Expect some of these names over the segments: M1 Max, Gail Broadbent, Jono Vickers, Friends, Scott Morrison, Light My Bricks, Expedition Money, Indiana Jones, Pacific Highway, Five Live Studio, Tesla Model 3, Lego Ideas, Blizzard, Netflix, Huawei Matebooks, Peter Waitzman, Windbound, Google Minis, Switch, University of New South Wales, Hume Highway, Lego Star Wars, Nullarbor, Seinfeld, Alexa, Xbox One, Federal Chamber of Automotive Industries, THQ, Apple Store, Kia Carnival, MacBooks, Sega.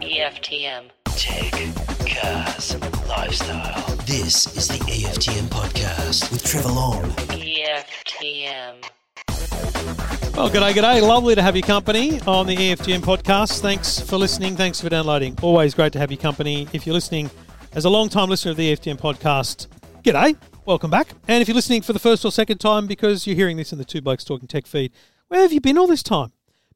EFTM. Tech, cars, lifestyle. This is the EFTM podcast with Trevor Long. EFTM. Well, g'day, g'day. Lovely to have your company on the EFTM podcast. Thanks for listening. Thanks for downloading. Always great to have your company. If you're listening as a long-time listener of the EFTM podcast, g'day. Welcome back. And if you're listening for the first or second time because you're hearing this in the Two Blokes Talking Tech feed, where have you been all this time?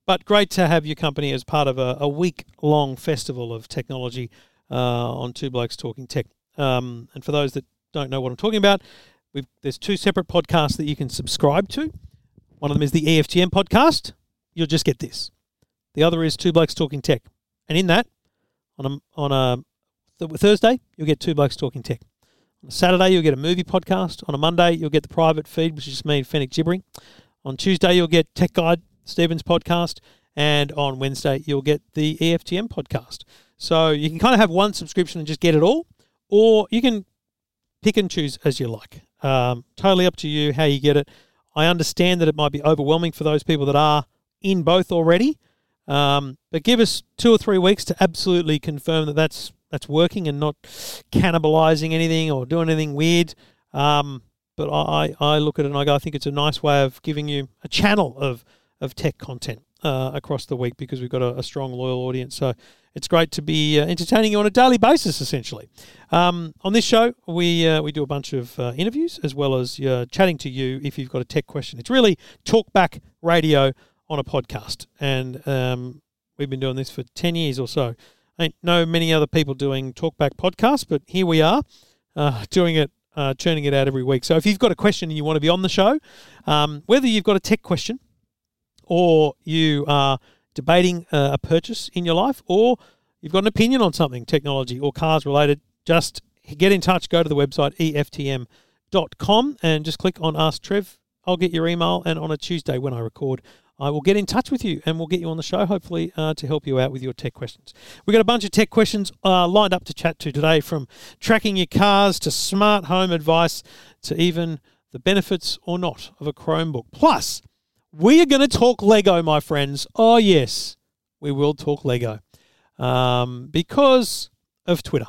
But great to have your company as part of a week-long festival of technology on Two Blokes Talking Tech. And for those that don't know what I'm talking about, there's two separate podcasts that you can subscribe to. One of them is the EFTM podcast. You'll just get this. The other is Two Blokes Talking Tech. And in that, on a Thursday, you'll get Two Blokes Talking Tech. On a Saturday, you'll get a movie podcast. On a Monday, you'll get the private feed, which is just me and Fennec gibbering. On Tuesday, you'll get Tech Guide, Stephen's podcast, and on Wednesday you'll get the EFTM podcast. So you can kind of have one subscription and just get it all, or you can pick and choose as you like. Totally up to you how you get it. I understand that it might be overwhelming for those people that are in both already, but give us 2 or 3 weeks to absolutely confirm that that's working and not cannibalizing anything or doing anything weird. But I look at it and I go, I think it's a nice way of giving you a channel of tech content across the week because we've got a strong, loyal audience. So it's great to be entertaining you on a daily basis, essentially. On this show, we do a bunch of interviews as well as chatting to you if you've got a tech question. It's really talkback radio on a podcast. And we've been doing this for 10 years or so. Ain't no many other people doing talkback podcasts, but here we are doing it, churning it out every week. So if you've got a question and you want to be on the show, whether you've got a tech question, or you are debating a purchase in your life, or you've got an opinion on something, technology or cars related, just get in touch, go to the website EFTM.com and just click on Ask Trev. I'll get your email, and on a Tuesday when I record, I will get in touch with you and we'll get you on the show, hopefully, to help you out with your tech questions. We've got a bunch of tech questions lined up to chat to today, from tracking your cars to smart home advice to even the benefits or not of a Chromebook. Plus, we are going to talk Lego, my friends. Oh, yes, we will talk Lego because of Twitter.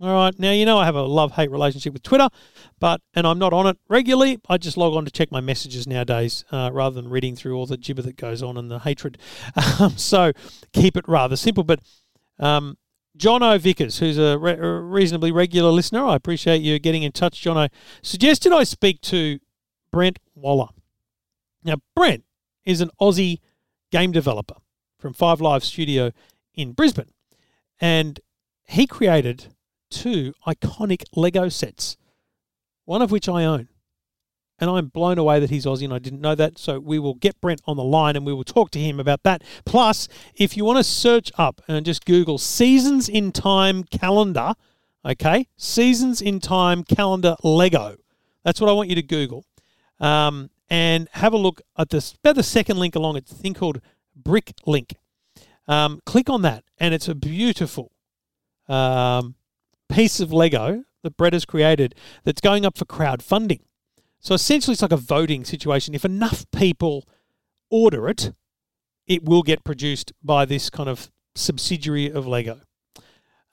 All right, now, you know I have a love-hate relationship with Twitter, and I'm not on it regularly. I just log on to check my messages nowadays rather than reading through all the gibber that goes on and the hatred. So keep it rather simple. But Jono Vickers, who's a reasonably regular listener, I appreciate you getting in touch, Jono, suggested I speak to Brent Waller. Now, Brent is an Aussie game developer from Five Live Studio in Brisbane, and he created 2 iconic Lego sets, one of which I own, and I'm blown away that he's Aussie and I didn't know that, so we will get Brent on the line and we will talk to him about that. Plus, if you want to search up and just Google Seasons in Time Calendar, okay, Seasons in Time Calendar Lego, that's what I want you to Google. And have a look at this, about the second link along. It's a thing called BrickLink. Click on that, and it's a beautiful piece of Lego that Brett has created that's going up for crowdfunding. So essentially it's like a voting situation. If enough people order it, it will get produced by this kind of subsidiary of Lego.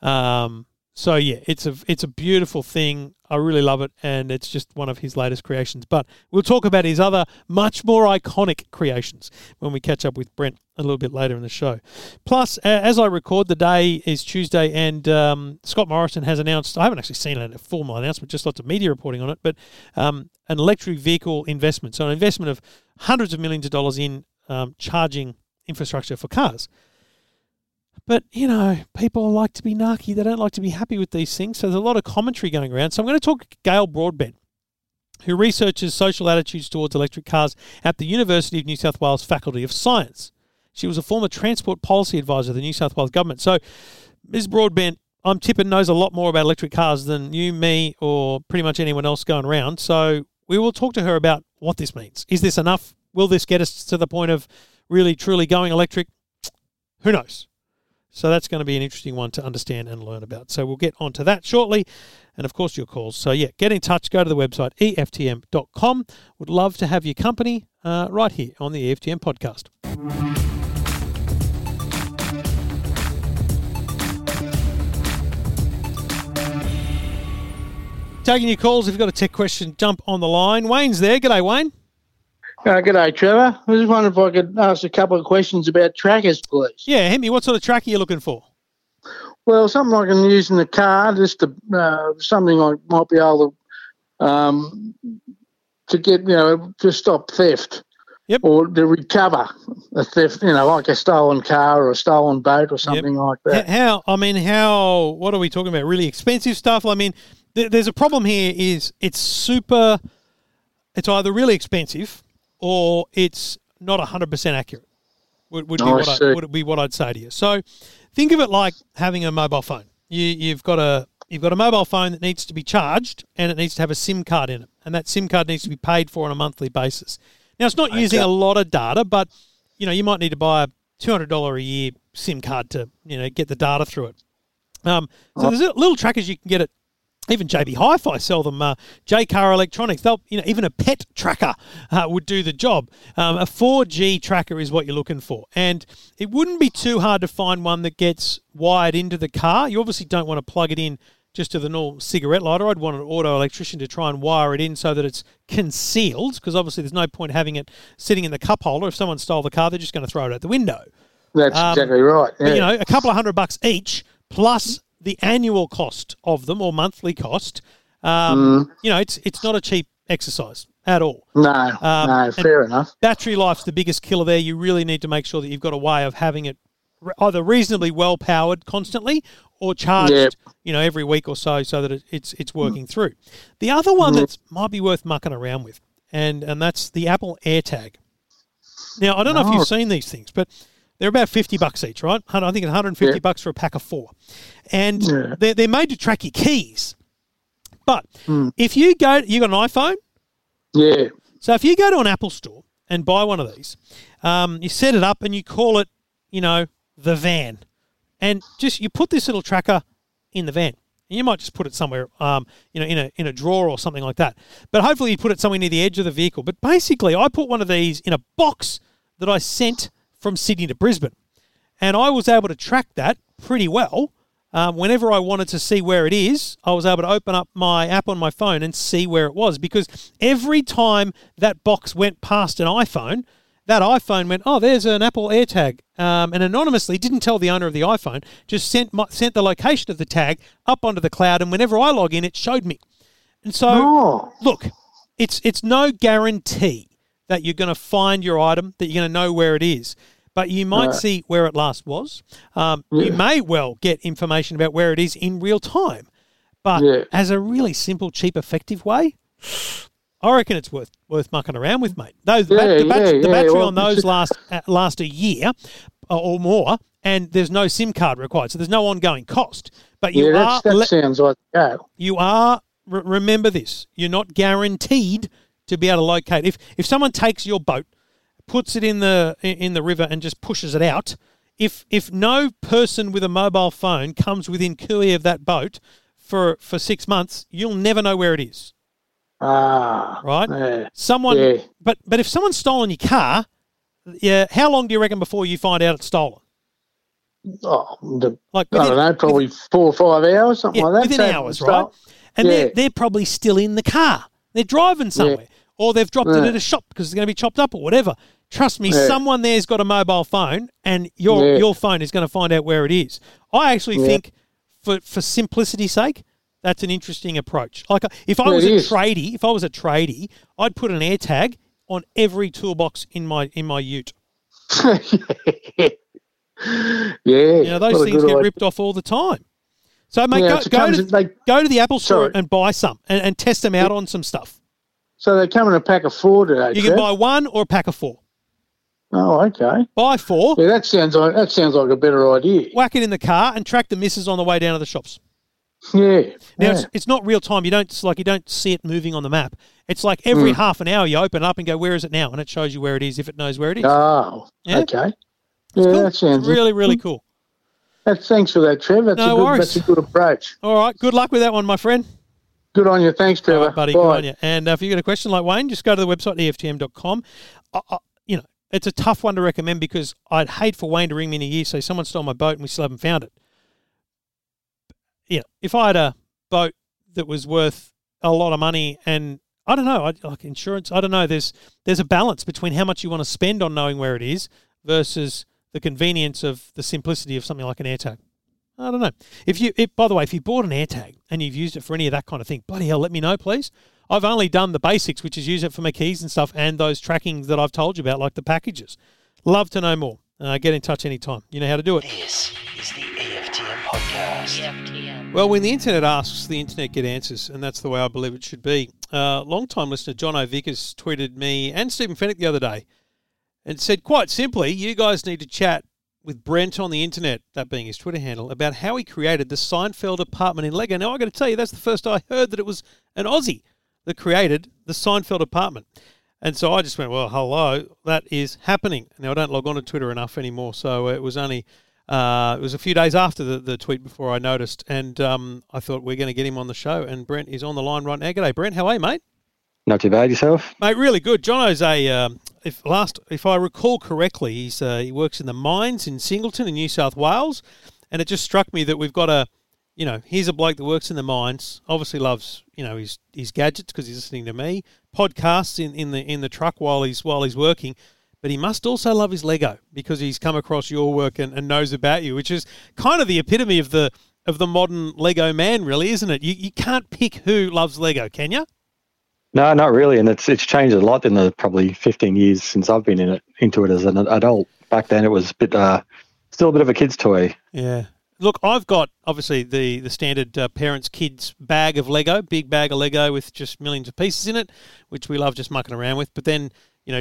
So yeah, it's a beautiful thing. I really love it, and it's just one of his latest creations. But we'll talk about his other much more iconic creations when we catch up with Brent a little bit later in the show. Plus, as I record, the day is Tuesday, and Scott Morrison has announced, I haven't actually seen a formal announcement, just lots of media reporting on it, but an electric vehicle investment. So an investment of hundreds of millions of dollars in charging infrastructure for cars. But, you know, people like to be narky. They don't like to be happy with these things. So there's a lot of commentary going around. So I'm going to talk to Gail Broadbent, who researches social attitudes towards electric cars at the University of New South Wales Faculty of Science. She was a former transport policy advisor to the New South Wales government. So Ms. Broadbent, I'm tipping, knows a lot more about electric cars than you, me, or pretty much anyone else going around. So we will talk to her about what this means. Is this enough? Will this get us to the point of really, truly going electric? Who knows? So that's going to be an interesting one to understand and learn about. So we'll get onto that shortly. And, of course, your calls. So, yeah, get in touch. Go to the website, EFTM.com. Would love to have your company right here on the EFTM podcast. Taking your calls. If you've got a tech question, jump on the line. Wayne's there. G'day, Wayne. G'day, Trevor. I was just wondering if I could ask a couple of questions about trackers, please. Yeah, hit me. What sort of tracker are you looking for? Well, something I can use in the car, just to, something I might be able to get, you know, to stop theft. Yep. Or to recover a theft, you know, like a stolen car or a stolen boat or something like that. How, what are we talking about? Really expensive stuff? I mean, there's a problem here is it's either really expensive or it's not 100% accurate would be what I'd say to you. So think of it like having a mobile phone. You've got a mobile phone that needs to be charged and it needs to have a SIM card in it, and that SIM card needs to be paid for on a monthly basis. Now, it's not using a lot of data, but, you know, you might need to buy a $200 a year SIM card to, you know, get the data through it. So there's little trackers you can get at even JB Hi-Fi sell them. JCar Electronics, even a pet tracker would do the job. A 4G tracker is what you're looking for, and it wouldn't be too hard to find one that gets wired into the car. You obviously don't want to plug it in just to the normal cigarette lighter. I'd want an auto electrician to try and wire it in so that it's concealed, because obviously there's no point having it sitting in the cup holder. If someone stole the car, they're just going to throw it out the window. That's exactly right. Yeah. But, you know, a couple of $100 each plus the annual cost of them or monthly cost. You know, it's not a cheap exercise at all. No, fair enough. Battery life's the biggest killer there. You really need to make sure that you've got a way of having it either reasonably well powered constantly or charged, you know, every week or so that it's working through. The other one that might be worth mucking around with, and that's the Apple AirTag. Now, I don't know if you've seen these things, but they're about $50 each, right? I think it's $150 for a pack of four. And they're made to track your keys. But if you go, you got an iPhone? Yeah. So if you go to an Apple store and buy one of these, you set it up and you call it, you know, the van. And just you put this little tracker in the van. And you might just put it somewhere, you know, in a drawer or something like that. But hopefully you put it somewhere near the edge of the vehicle. But basically, I put one of these in a box that I sent from Sydney to Brisbane, and I was able to track that pretty well. Whenever I wanted to see where it is, I was able to open up my app on my phone and see where it was, because every time that box went past an iPhone, that iPhone went, oh, there's an Apple AirTag, and anonymously didn't tell the owner of the iPhone, just sent the location of the tag up onto the cloud, and whenever I log in, it showed me. And so, look, it's no guarantee that you're going to find your item, that you're going to know where it is, but you might see where it last was. You may well get information about where it is in real time, but as a really simple, cheap, effective way, I reckon it's worth mucking around with, mate. The battery on those last a year or more, and there's no SIM card required, so there's no ongoing cost. But sounds like that. You are remember this: you're not guaranteed to be able to locate. If someone takes your boat, puts it in the river, and just pushes it out, if no person with a mobile phone comes within cooey of that boat for 6 months, you'll never know where it is. Right? Yeah, someone, but if someone's stolen your car, how long do you reckon before you find out it's stolen? Oh, I don't know, probably 4 or 5 hours, something like that. Within hours, right? And they're probably still in the car. They're driving somewhere, or they've dropped it at a shop because it's going to be chopped up or whatever. Trust me, someone there's got a mobile phone, and your phone is going to find out where it is. I actually think, for simplicity's sake, that's an interesting approach. Like if I was a tradie, I'd put an AirTag on every toolbox in my ute. You know, those things get ripped off all the time. So, mate, go to the Apple Store and buy some and test them out on some stuff. So they come in a pack of four today. You can buy one or a pack of four. Oh, okay. Buy four. Yeah, that sounds like a better idea. Whack it in the car and track the missus on the way down to the shops. Yeah. Now it's not real time. You don't see it moving on the map. It's like every half an hour you open it up and go, where is it now? And it shows you where it is if it knows where it is. Oh, okay. It's cool. That sounds really, really cool. Thanks for that, Trev. That's a good approach. All right. Good luck with that one, my friend. Good on you. Thanks, Trevor. All right, buddy. Bye. Good on you. And if you've got a question like Wayne, just go to the website, EFTM.com. You know, it's a tough one to recommend because I'd hate for Wayne to ring me in a year, say someone stole my boat and we still haven't found it. Yeah, if I had a boat that was worth a lot of money, and I don't know, like insurance, I don't know. There's a balance between how much you want to spend on knowing where it is versus the convenience of the simplicity of something like an AirTag. I don't know. By the way, if you bought an AirTag and you've used it for any of that kind of thing, bloody hell, let me know, please. I've only done the basics, which is use it for my keys and stuff and those trackings that I've told you about, like the packages. Love to know more. Get in touch anytime. You know how to do it. This is the EFTM podcast. EFTM. Well, when the internet asks, the internet get answers, and that's the way I believe it should be. Long-time listener Jono Vickers tweeted me and Stephen Fennec the other day and said, quite simply, you guys need to chat with Brent on the internet, that being his Twitter handle, about how he created the Seinfeld apartment in Lego. Now, I've got to tell you, that's the first I heard that it was an Aussie that created the Seinfeld apartment. And so I just went, well, hello, that is happening. Now, I don't log on to Twitter enough anymore, so it was only a few days after the tweet before I noticed, and I thought we're going to get him on the show, and Brent is on the line right now. G'day, Brent. How are you, mate? Not too bad, yourself? Mate, really good. Jono's if I recall correctly, he works in the mines in Singleton in New South Wales, and it just struck me that we've got here's a bloke that works in the mines, obviously loves, his gadgets because he's listening to me, podcasts in the truck while he's working, but he must also love his Lego because he's come across your work and knows about you, which is kind of the epitome of the modern Lego man, really, isn't it? You can't pick who loves Lego, can you? No, not really, and it's changed a lot in the probably 15 years since I've been into it as an adult. Back then, it was still a bit of a kid's toy. Yeah. Look, I've got, obviously, the standard parents' kids bag of Lego, big bag of Lego with just millions of pieces in it, which we love just mucking around with. But then,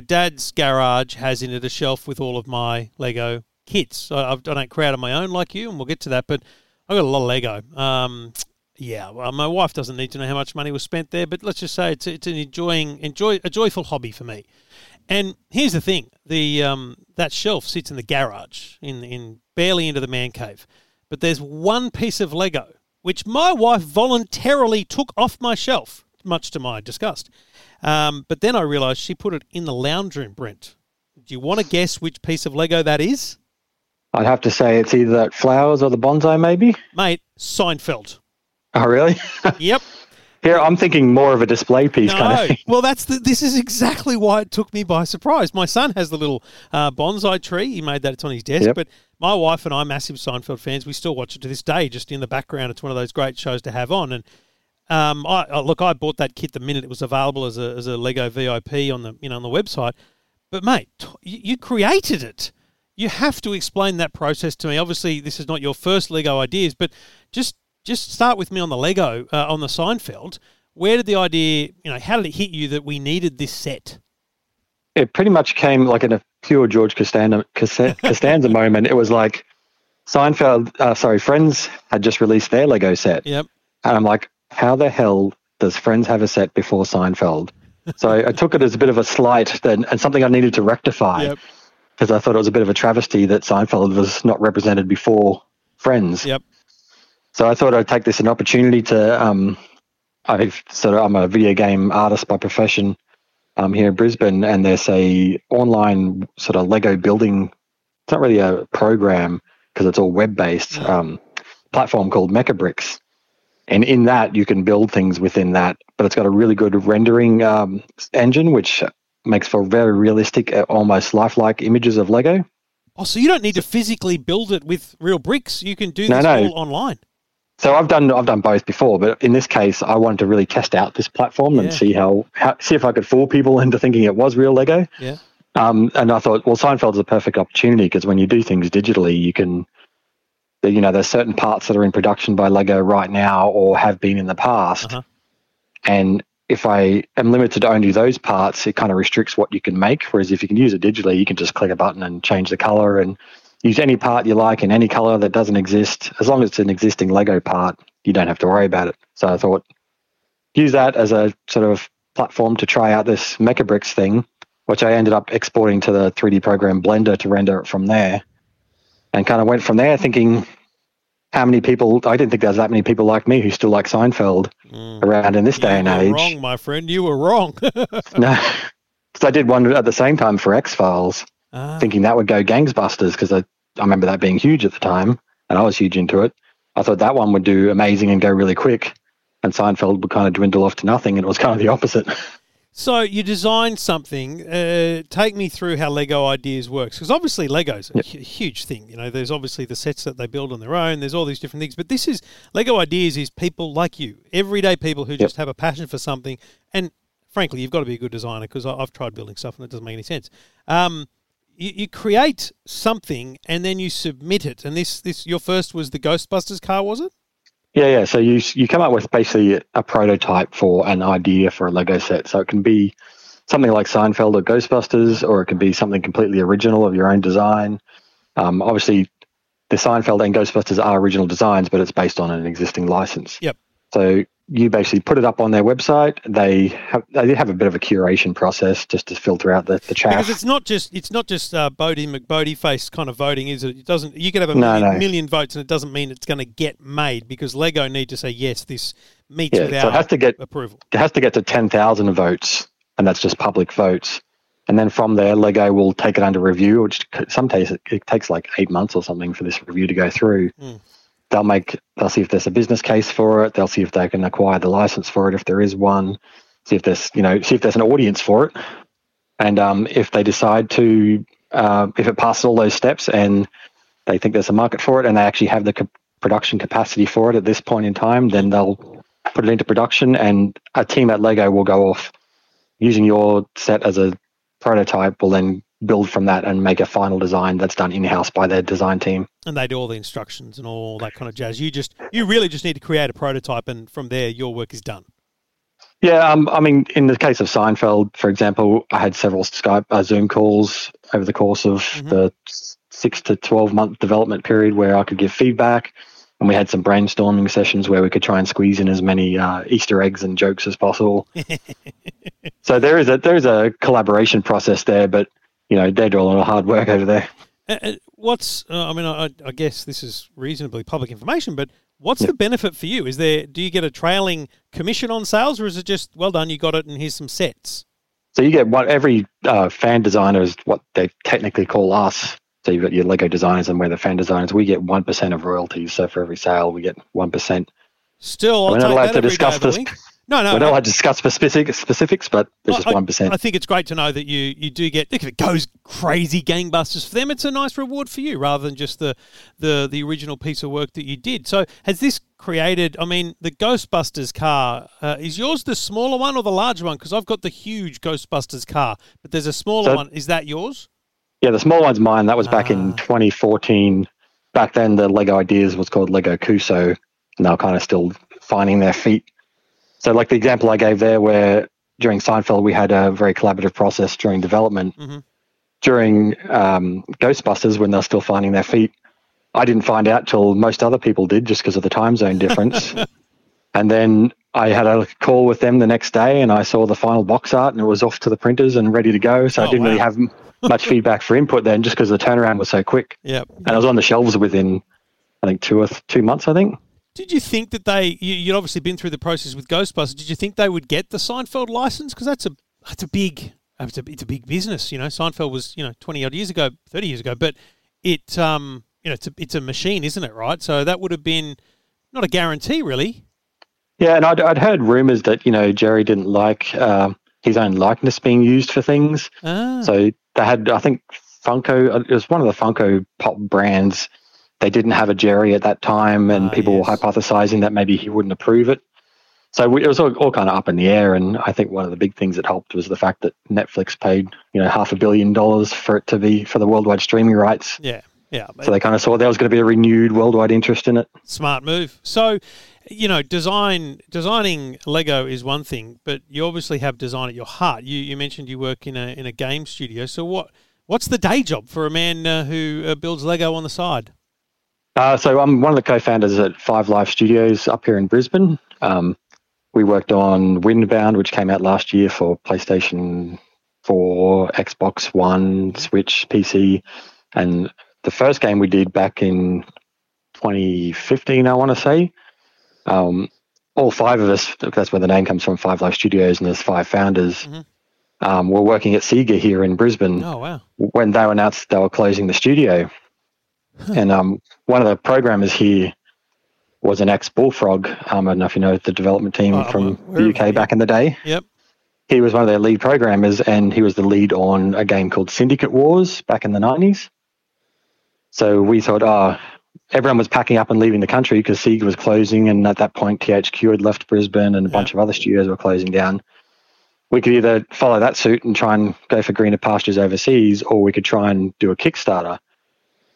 Dad's garage has in it a shelf with all of my Lego kits. So I don't create on my own like you, and we'll get to that, but I've got a lot of Lego. Yeah, well, my wife doesn't need to know how much money was spent there, but let's just say it's an a joyful hobby for me. And here's the thing: that shelf sits in the garage, in barely into the man cave. But there's one piece of Lego which my wife voluntarily took off my shelf, much to my disgust. But then I realised she put it in the lounge room. Brent, do you want to guess which piece of Lego that is? I'd have to say it's either that flowers or the bonsai, maybe. Mate, Seinfeld. Oh, really? Yep. Here, I'm thinking more of a display piece kind of thing. Well, this is exactly why it took me by surprise. My son has the little bonsai tree. He made that. It's on his desk. Yep. But my wife and I, massive Seinfeld fans, we still watch it to this day, just in the background. It's one of those great shows to have on. And I bought that kit the minute it was available as a Lego VIP on the on the website. But, mate, you created it. You have to explain that process to me. Obviously, this is not your first Lego ideas, but just start with me on the Lego, on the Seinfeld. Where did the idea, how did it hit you that we needed this set? It pretty much came like in a pure George Costanza moment. It was like Friends had just released their Lego set. Yep. And I'm like, how the hell does Friends have a set before Seinfeld? So I took it as a bit of a slight and something I needed to rectify because I thought it was a bit of a travesty that Seinfeld was not represented before Friends. Yep. So I thought I'd take this an opportunity to. I'm a video game artist by profession, here in Brisbane, and there's a online sort of Lego building. It's not really a program because it's all web based. Platform called Mechabricks, and in that you can build things within that. But it's got a really good rendering engine, which makes for very realistic, almost lifelike images of Lego. Oh, so you don't need to physically build it with real bricks. You can do this all online. So I've done both before, but in this case, I wanted to really test out this platform and see see if I could fool people into thinking it was real Lego. Yeah. And I thought, well, Seinfeld's a perfect opportunity because when you do things digitally, you can, there's certain parts that are in production by Lego right now or have been in the past. Uh-huh. And if I am limited to only those parts, it kind of restricts what you can make. Whereas if you can use it digitally, you can just click a button and change the color and use any part you like in any color that doesn't exist. As long as it's an existing Lego part, you don't have to worry about it. So I thought, use that as a sort of platform to try out this Mechabricks thing, which I ended up exporting to the 3D program Blender to render it from there. And kind of went from there thinking, I didn't think there was that many people like me who still like Seinfeld around in this day and age. You were wrong, my friend. You were wrong. No, because I did one at the same time for X-Files, thinking that would go gangbusters because I remember that being huge at the time, and I was huge into it. I thought that one would do amazing and go really quick. and Seinfeld would kind of dwindle off to nothing, and it was kind of the opposite. So you designed something. Take me through how Lego Ideas works, because obviously Lego's a huge thing. You know, there's obviously the sets that they build on their own. There's all these different things, but this is Lego Ideas is people like you, everyday people who just have a passion for something. And frankly, you've got to be a good designer, because I've tried building stuff and it doesn't make any sense. You create something and then you submit it. And this your first was the Ghostbusters car, was it? Yeah. So you come up with basically a prototype for an idea for a Lego set. So it can be something like Seinfeld or Ghostbusters, or it can be something completely original of your own design. Obviously, the Seinfeld and Ghostbusters are original designs, but it's based on an existing license. Yep. So you basically put it up on their website. They have a bit of a curation process just to filter out the chaff. Because it's not just Bodie McBodie face kind of voting, is it? It doesn't. You could have a million votes, and it doesn't mean it's going to get made, because Lego need to say yes, this meets with our approval. It has to get to 10,000 votes, and that's just public votes. And then from there, Lego will take it under review, which sometimes it takes like 8 months or something for this review to go through. Mm. They'll see if there's a business case for it. They'll see if they can acquire the license for it, if there is one. See if there's an audience for it. And if they decide to, if it passes all those steps and they think there's a market for it, and they actually have the production capacity for it at this point in time, then they'll put it into production. And a team at Lego will go off using your set as a prototype. Will then build from that and make a final design that's done in-house by their design team. And they do all the instructions and all that kind of jazz. You really just need to create a prototype, and from there your work is done. Yeah, I mean, in the case of Seinfeld, for example, I had several Skype Zoom calls over the course of the 6 to 12-month development period where I could give feedback, and we had some brainstorming sessions where we could try and squeeze in as many Easter eggs and jokes as possible. So there is a collaboration process there, but you know, they do a lot of hard work over there. I guess this is reasonably public information, but what's the benefit for you? Do you get a trailing commission on sales, or is it just, well done, you got it, and here's some sets? So you get what every fan designer is, what they technically call us. So you've got your Lego designers and we're the fan designers. We get 1% of royalties. So for every sale, we get 1%. Still, I'll take that every day of the week. No. We don't want to discuss specifics, but it's just 1%. I think it's great to know that you do get. Look, if it goes crazy gangbusters for them, it's a nice reward for you, rather than just the original piece of work that you did. So has this created? I mean, the Ghostbusters car, is yours the smaller one or the larger one? Because I've got the huge Ghostbusters car, but there's a smaller one. Is that yours? Yeah, the small one's mine. That was back in 2014. Back then, the Lego Ideas was called Lego Kuso, and they were kind of still finding their feet. So like the example I gave there where during Seinfeld we had a very collaborative process during development. Mm-hmm. During Ghostbusters, when they're still finding their feet, I didn't find out till most other people did just because of the time zone difference. And then I had a call with them the next day and I saw the final box art and it was off to the printers and ready to go. So I didn't really have much feedback for input then just because the turnaround was so quick. Yep. And I was on the shelves within, I think, two months, I think. Did you think that you'd obviously been through the process with Ghostbusters, did you think they would get the Seinfeld license? Because it's a big business, you know. Seinfeld was, you know, 20-odd years ago, 30 years ago, but it, you know, it's a machine, isn't it, right? So that would have been not a guarantee, really. Yeah, and I'd heard rumours that, you know, Jerry didn't like his own likeness being used for things. Ah. So they had, I think, Funko, it was one of the Funko pop brands. They didn't have a Jerry at that time, and people were hypothesizing that maybe he wouldn't approve it. So it was all kind of up in the air, and I think one of the big things that helped was the fact that Netflix paid, you know, $500 million for it to be for the worldwide streaming rights. Yeah. So they kind of saw there was going to be a renewed worldwide interest in it. Smart move. So, you know, designing Lego is one thing, but you obviously have design at your heart. You mentioned you work in a game studio. So what's the day job for a man who builds Lego on the side? So I'm one of the co-founders at Five Live Studios up here in Brisbane. We worked on Windbound, which came out last year for PlayStation 4, Xbox One, Switch, PC. And the first game we did back in 2015, I want to say. All five of us, that's where the name comes from, Five Live Studios, and there's five founders. Mm-hmm. We're working at Sega here in Brisbane. Oh, wow. When they announced they were closing the studio. And one of the programmers here was an ex-Bullfrog. I don't know if you know the development team from the UK back in the day. Yep. He was one of their lead programmers, and he was the lead on a game called Syndicate Wars back in the 90s. So we thought, everyone was packing up and leaving the country because Sega was closing, and at that point THQ had left Brisbane and a bunch of other studios were closing down. We could either follow that suit and try and go for greener pastures overseas, or we could try and do a Kickstarter.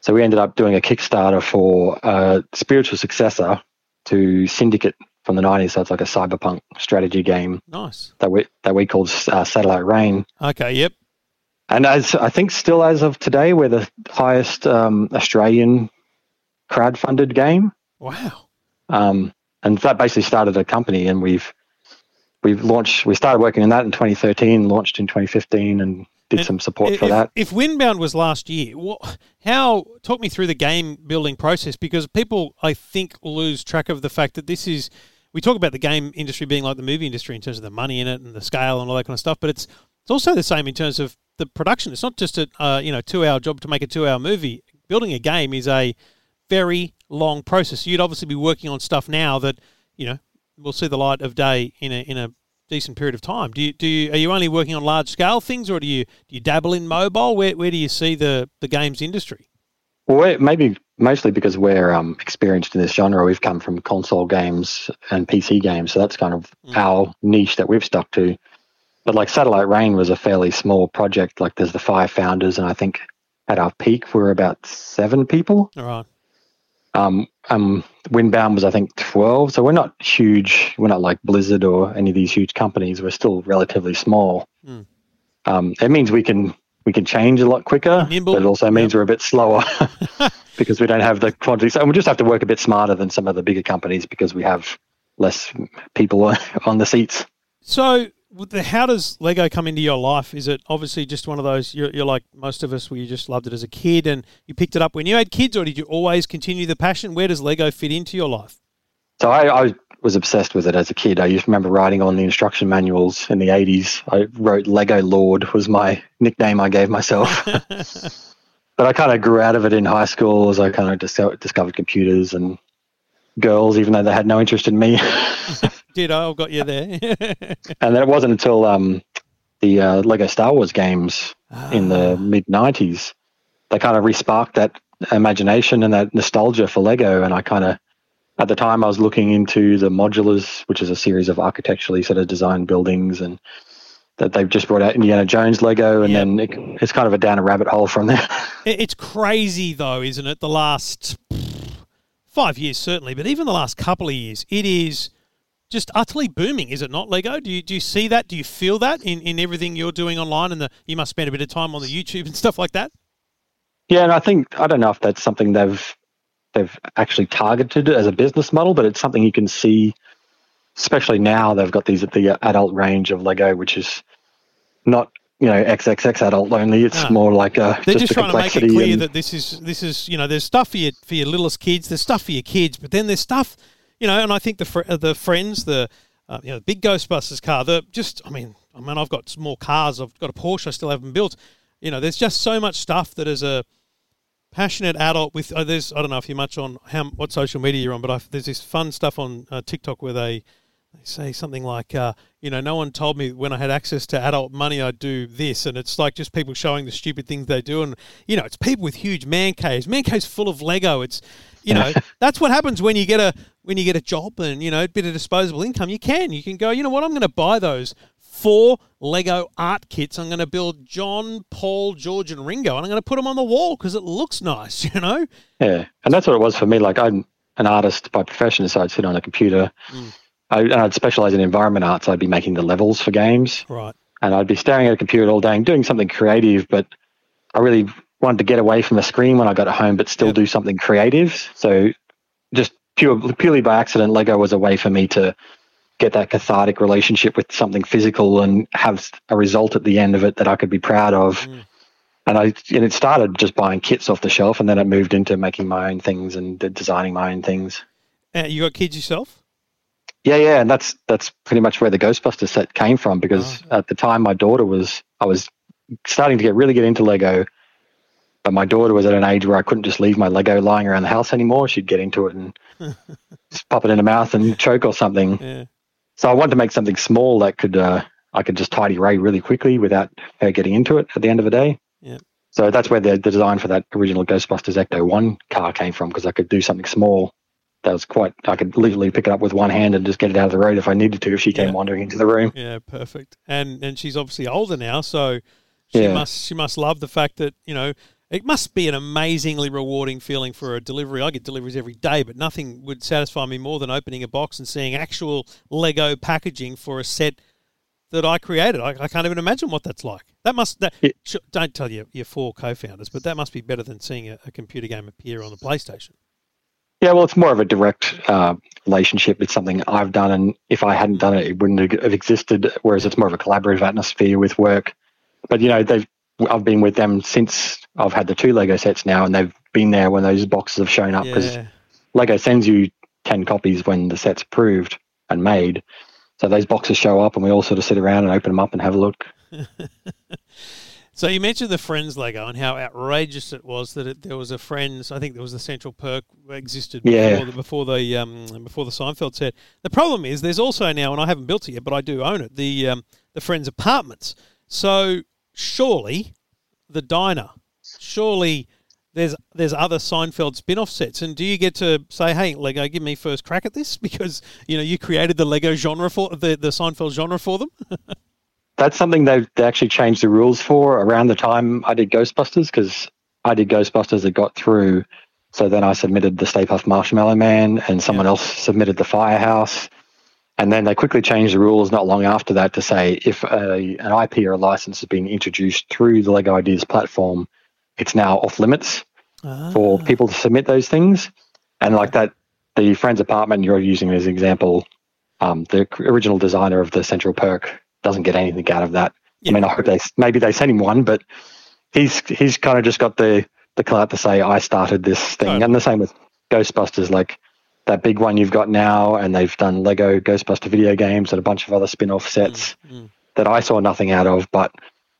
So we ended up doing a Kickstarter for a spiritual successor to Syndicate from the 90s. So it's like a cyberpunk strategy game. Nice. That we called Satellite Reign. Okay, yep. And as I think still as of today, we're the highest Australian crowdfunded game. Wow. And that basically started a company, and we've launched. We started working on that in 2013, launched in 2015, and did some support for that. If Windbound was last year, talk me through the game building process, because people, I think, lose track of the fact that this is, we talk about the game industry being like the movie industry in terms of the money in it and the scale and all that kind of stuff, but it's also the same in terms of the production. It's not just a 2-hour job to make a 2-hour movie. Building a game is a very long process. You'd obviously be working on stuff now that, will see the light of day in a decent period of time. Are you only working on large scale things, or do you dabble in mobile? Where do you see the games industry? Well, maybe mostly because we're experienced in this genre. We've come from console games and PC games, so that's kind of our niche that we've stuck to. But like Satellite Reign was a fairly small project. Like there's the 5 founders, and I think at our peak we're about 7 people. All right. Windbound was, I think, 12. So we're not huge. We're not like Blizzard or any of these huge companies. We're still relatively small. Mm. It means we can change a lot quicker. Nimble. But it also means we're a bit slower because we don't have the quantity. So we just have to work a bit smarter than some of the bigger companies because we have less people on the seats. So how does Lego come into your life? Is it obviously just one of those, you're like most of us, where you just loved it as a kid and you picked it up when you had kids, or did you always continue the passion? Where does Lego fit into your life? So I was obsessed with it as a kid. I just remember writing on the instruction manuals in the 80s. I wrote Lego Lord was my nickname I gave myself. But I kind of grew out of it in high school as I kind of discovered computers and girls, even though they had no interest in me. I've got you there. And then it wasn't until the Lego Star Wars games in the mid-90s, they kind of re-sparked that imagination and that nostalgia for Lego. And I kind of, at the time, I was looking into the modulars, which is a series of architecturally sort of designed buildings, and that they've just brought out Indiana Jones Lego, and then it's kind of a down a rabbit hole from there. It's crazy though, isn't it? The last 5 years, certainly, but even the last couple of years, it is just utterly booming, is it not, Lego? Do you see that? Do you feel that in everything you're doing online? And you must spend a bit of time on the YouTube and stuff like that. Yeah, and I don't know if that's something they've actually targeted as a business model, but it's something you can see, especially now. They've got these at the adult range of Lego, which is not XXX adult only. It's more like a they're just trying to make it clear that this is there's stuff for your littlest kids, there's stuff for your kids, but then there's stuff. And I think the Friends, the big Ghostbusters car, I've got more cars. I've got a Porsche I still haven't built. There's just so much stuff that as a passionate adult with, I don't know if you're much on what social media you're on, but there's this fun stuff on TikTok where they say something like, no one told me when I had access to adult money I'd do this. And it's like just people showing the stupid things they do. And, it's people with huge man caves full of Lego. It's, that's what happens when you get a job and, a bit of disposable income. You can go, you know what, I'm going to buy those 4 Lego art kits. I'm going to build John, Paul, George and Ringo, and I'm going to put them on the wall because it looks nice, . Yeah, and that's what it was for me. Like, I'm an artist by profession, so I'd sit on a computer. I'd specialize in environment arts. I'd be making the levels for games. Right. And I'd be staring at a computer all day and doing something creative, but I really wanted to get away from a screen when I got home, but still do something creative. So just purely by accident, Lego was a way for me to get that cathartic relationship with something physical and have a result at the end of it that I could be proud of. Mm. And it started just buying kits off the shelf, and then it moved into making my own things and designing my own things. You got kids yourself? Yeah, and that's pretty much where the Ghostbusters set came from, because at the time I was starting to get into Lego. But my daughter was at an age where I couldn't just leave my Lego lying around the house anymore. She'd get into it and just pop it in her mouth and choke or something. Yeah. So I wanted to make something small that could I could just tidy Ray really quickly without her getting into it at the end of the day. Yeah. So that's where the design for that original Ghostbusters Ecto-1 car came from, because I could do something small that was quite – I could literally pick it up with one hand and just get it out of the road if I needed to, if she came wandering into the room. Yeah, perfect. And she's obviously older now, so she must love the fact that, you know, it must be an amazingly rewarding feeling for a delivery. I get deliveries every day, but nothing would satisfy me more than opening a box and seeing actual Lego packaging for a set – that I created. I can't even imagine what that's like. That must, don't tell your four co-founders, but that must be better than seeing a computer game appear on the PlayStation. Yeah, well, it's more of a direct relationship. It's something I've done, and if I hadn't done it, it wouldn't have existed, whereas it's more of a collaborative atmosphere with work. But, you know, I've been with them since I've had the two Lego sets now, and they've been there when those boxes have shown up, because Lego sends you 10 copies when the set's approved and made. So those boxes show up and we all sort of sit around and open them up and have a look. So you mentioned the Friends Lego and how outrageous it was that there was a Friends, I think there was the Central Perk existed before the Seinfeld set. The problem is there's also now, and I haven't built it yet, but I do own it, the Friends apartments. So surely the diner, surely there's other Seinfeld spin-off sets, and do you get to say, hey, Lego, give me first crack at this, because you know you created the Lego genre for the Seinfeld genre for them? That's something they actually changed the rules for around the time I did Ghostbusters, because I did Ghostbusters that got through, so then I submitted the Stay Puft Marshmallow Man, and someone else submitted the Firehouse, and then they quickly changed the rules not long after that to say if an IP or a license is being introduced through the Lego Ideas platform, it's now off limits for people to submit those things. And like that, the Friends apartment you're using as an example, the original designer of the Central Perk doesn't get anything out of that. Yeah. I mean, I hope maybe they send him one, but he's kind of just got the clout to say, I started this thing. Oh. And the same with Ghostbusters, like that big one you've got now, and they've done Lego Ghostbuster video games and a bunch of other spin-off sets that I saw nothing out of, but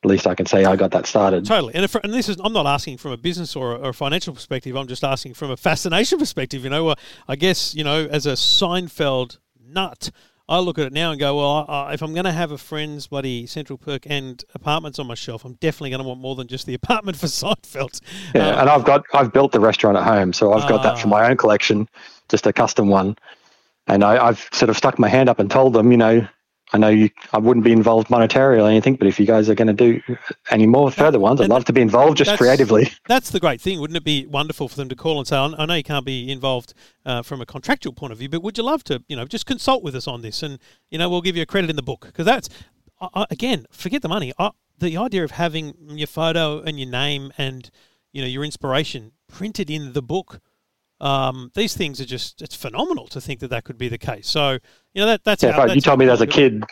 at least I can say I got that started. Totally. And this is, I'm not asking from a business or a financial perspective. I'm just asking from a fascination perspective. You know, I guess, you know, as a Seinfeld nut, I look at it now and go, well, if I'm going to have a Friends, bloody Central Perk and apartments on my shelf, I'm definitely going to want more than just the apartment for Seinfeld. Yeah, and I've built the restaurant at home, so I've got that for my own collection, just a custom one. And I've sort of stuck my hand up and told them, you know, I know I wouldn't be involved monetarily or anything, but if you guys are going to do any more further ones, I'd love to be involved just creatively. That's the great thing. Wouldn't it be wonderful for them to call and say, I know you can't be involved from a contractual point of view, but would you love to, you know, just consult with us on this, and, you know, we'll give you a credit in the book? Because that's, again, forget the money. The idea of having your photo and your name and, you know, your inspiration printed in the book, these things are just, it's phenomenal to think that could be the case. So, you know, that's how... If you told me that as a kid,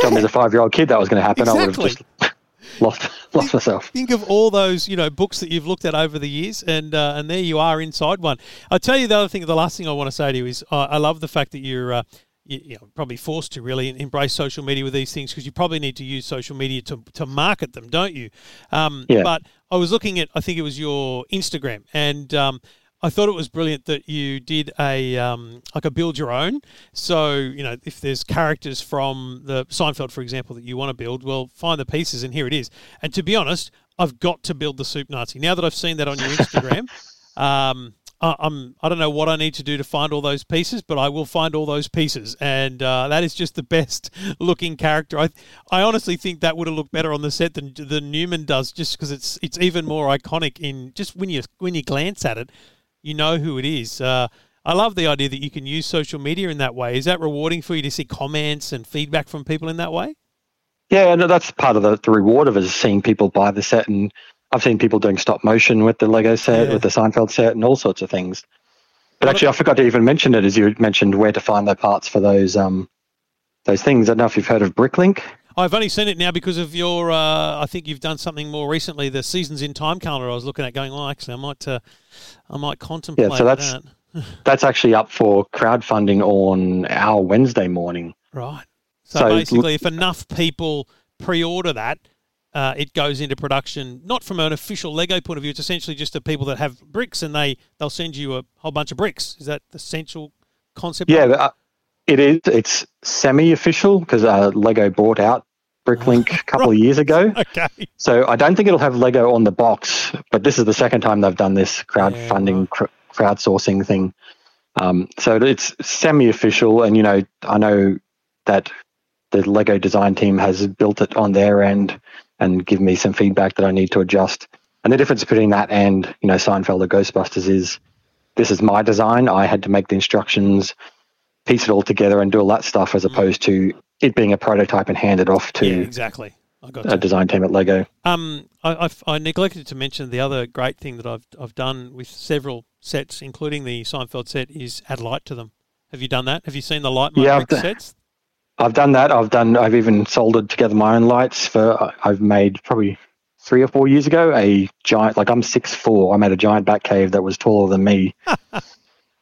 told me as a 5-year-old kid that was going to happen, exactly. I would have just lost myself. Think of all those, you know, books that you've looked at over the years, and there you are inside one. I'll tell you the other thing, the last thing I want to say to you is I love the fact that you're probably forced to really embrace social media with these things, because you probably need to use social media to market them, don't you? But I was looking at, I think it was your Instagram, and... I thought it was brilliant that you did a build your own. So, you know, if there's characters from the Seinfeld, for example, that you want to build, well, find the pieces and here it is. And to be honest, I've got to build the Soup Nazi. Now that I've seen that on your Instagram, I don't know what I need to do to find all those pieces, but I will find all those pieces. And that is just the best looking character. I honestly think that would have looked better on the set than Newman does, just because it's even more iconic in just when you glance at it. You know who it is. I love the idea that you can use social media in that way. Is that rewarding for you to see comments and feedback from people in that way? Yeah, no, that's part of the reward of it, is seeing people buy the set. And I've seen people doing stop motion with the Lego set, with the Seinfeld set, and all sorts of things. But actually, I forgot to even mention it, as you mentioned where to find the parts for those things. I don't know if you've heard of BrickLink. I've only seen it now because of your, I think you've done something more recently, the Seasons in Time Calendar. I was looking at going, well, actually, I might contemplate that. Yeah, so that's actually up for crowdfunding on our Wednesday morning. Right. So basically, if enough people pre-order that, it goes into production, not from an official Lego point of view. It's essentially just the people that have bricks, and they'll send you a whole bunch of bricks. Is that the essential concept? Yeah, it is. It's semi-official because Lego bought out BrickLink a couple of years ago. Okay. So I don't think it'll have Lego on the box, but this is the second time they've done this crowdfunding, crowdsourcing thing. So it's semi-official, and, you know, I know that the Lego design team has built it on their end and given me some feedback that I need to adjust. And the difference between that and, you know, Seinfeld or Ghostbusters is this is my design. I had to make the instructions, piece it all together and do all that stuff, as opposed to it being a prototype and handed off to a design team at Lego. I neglected to mention the other great thing that I've done with several sets, including the Seinfeld set, is add light to them. Have you done that? Have you seen the light Mechabricks sets? I've done that. I've even soldered together my own lights I've made probably 3 or 4 years ago a giant, like I'm 6'4", I made a giant bat cave that was taller than me.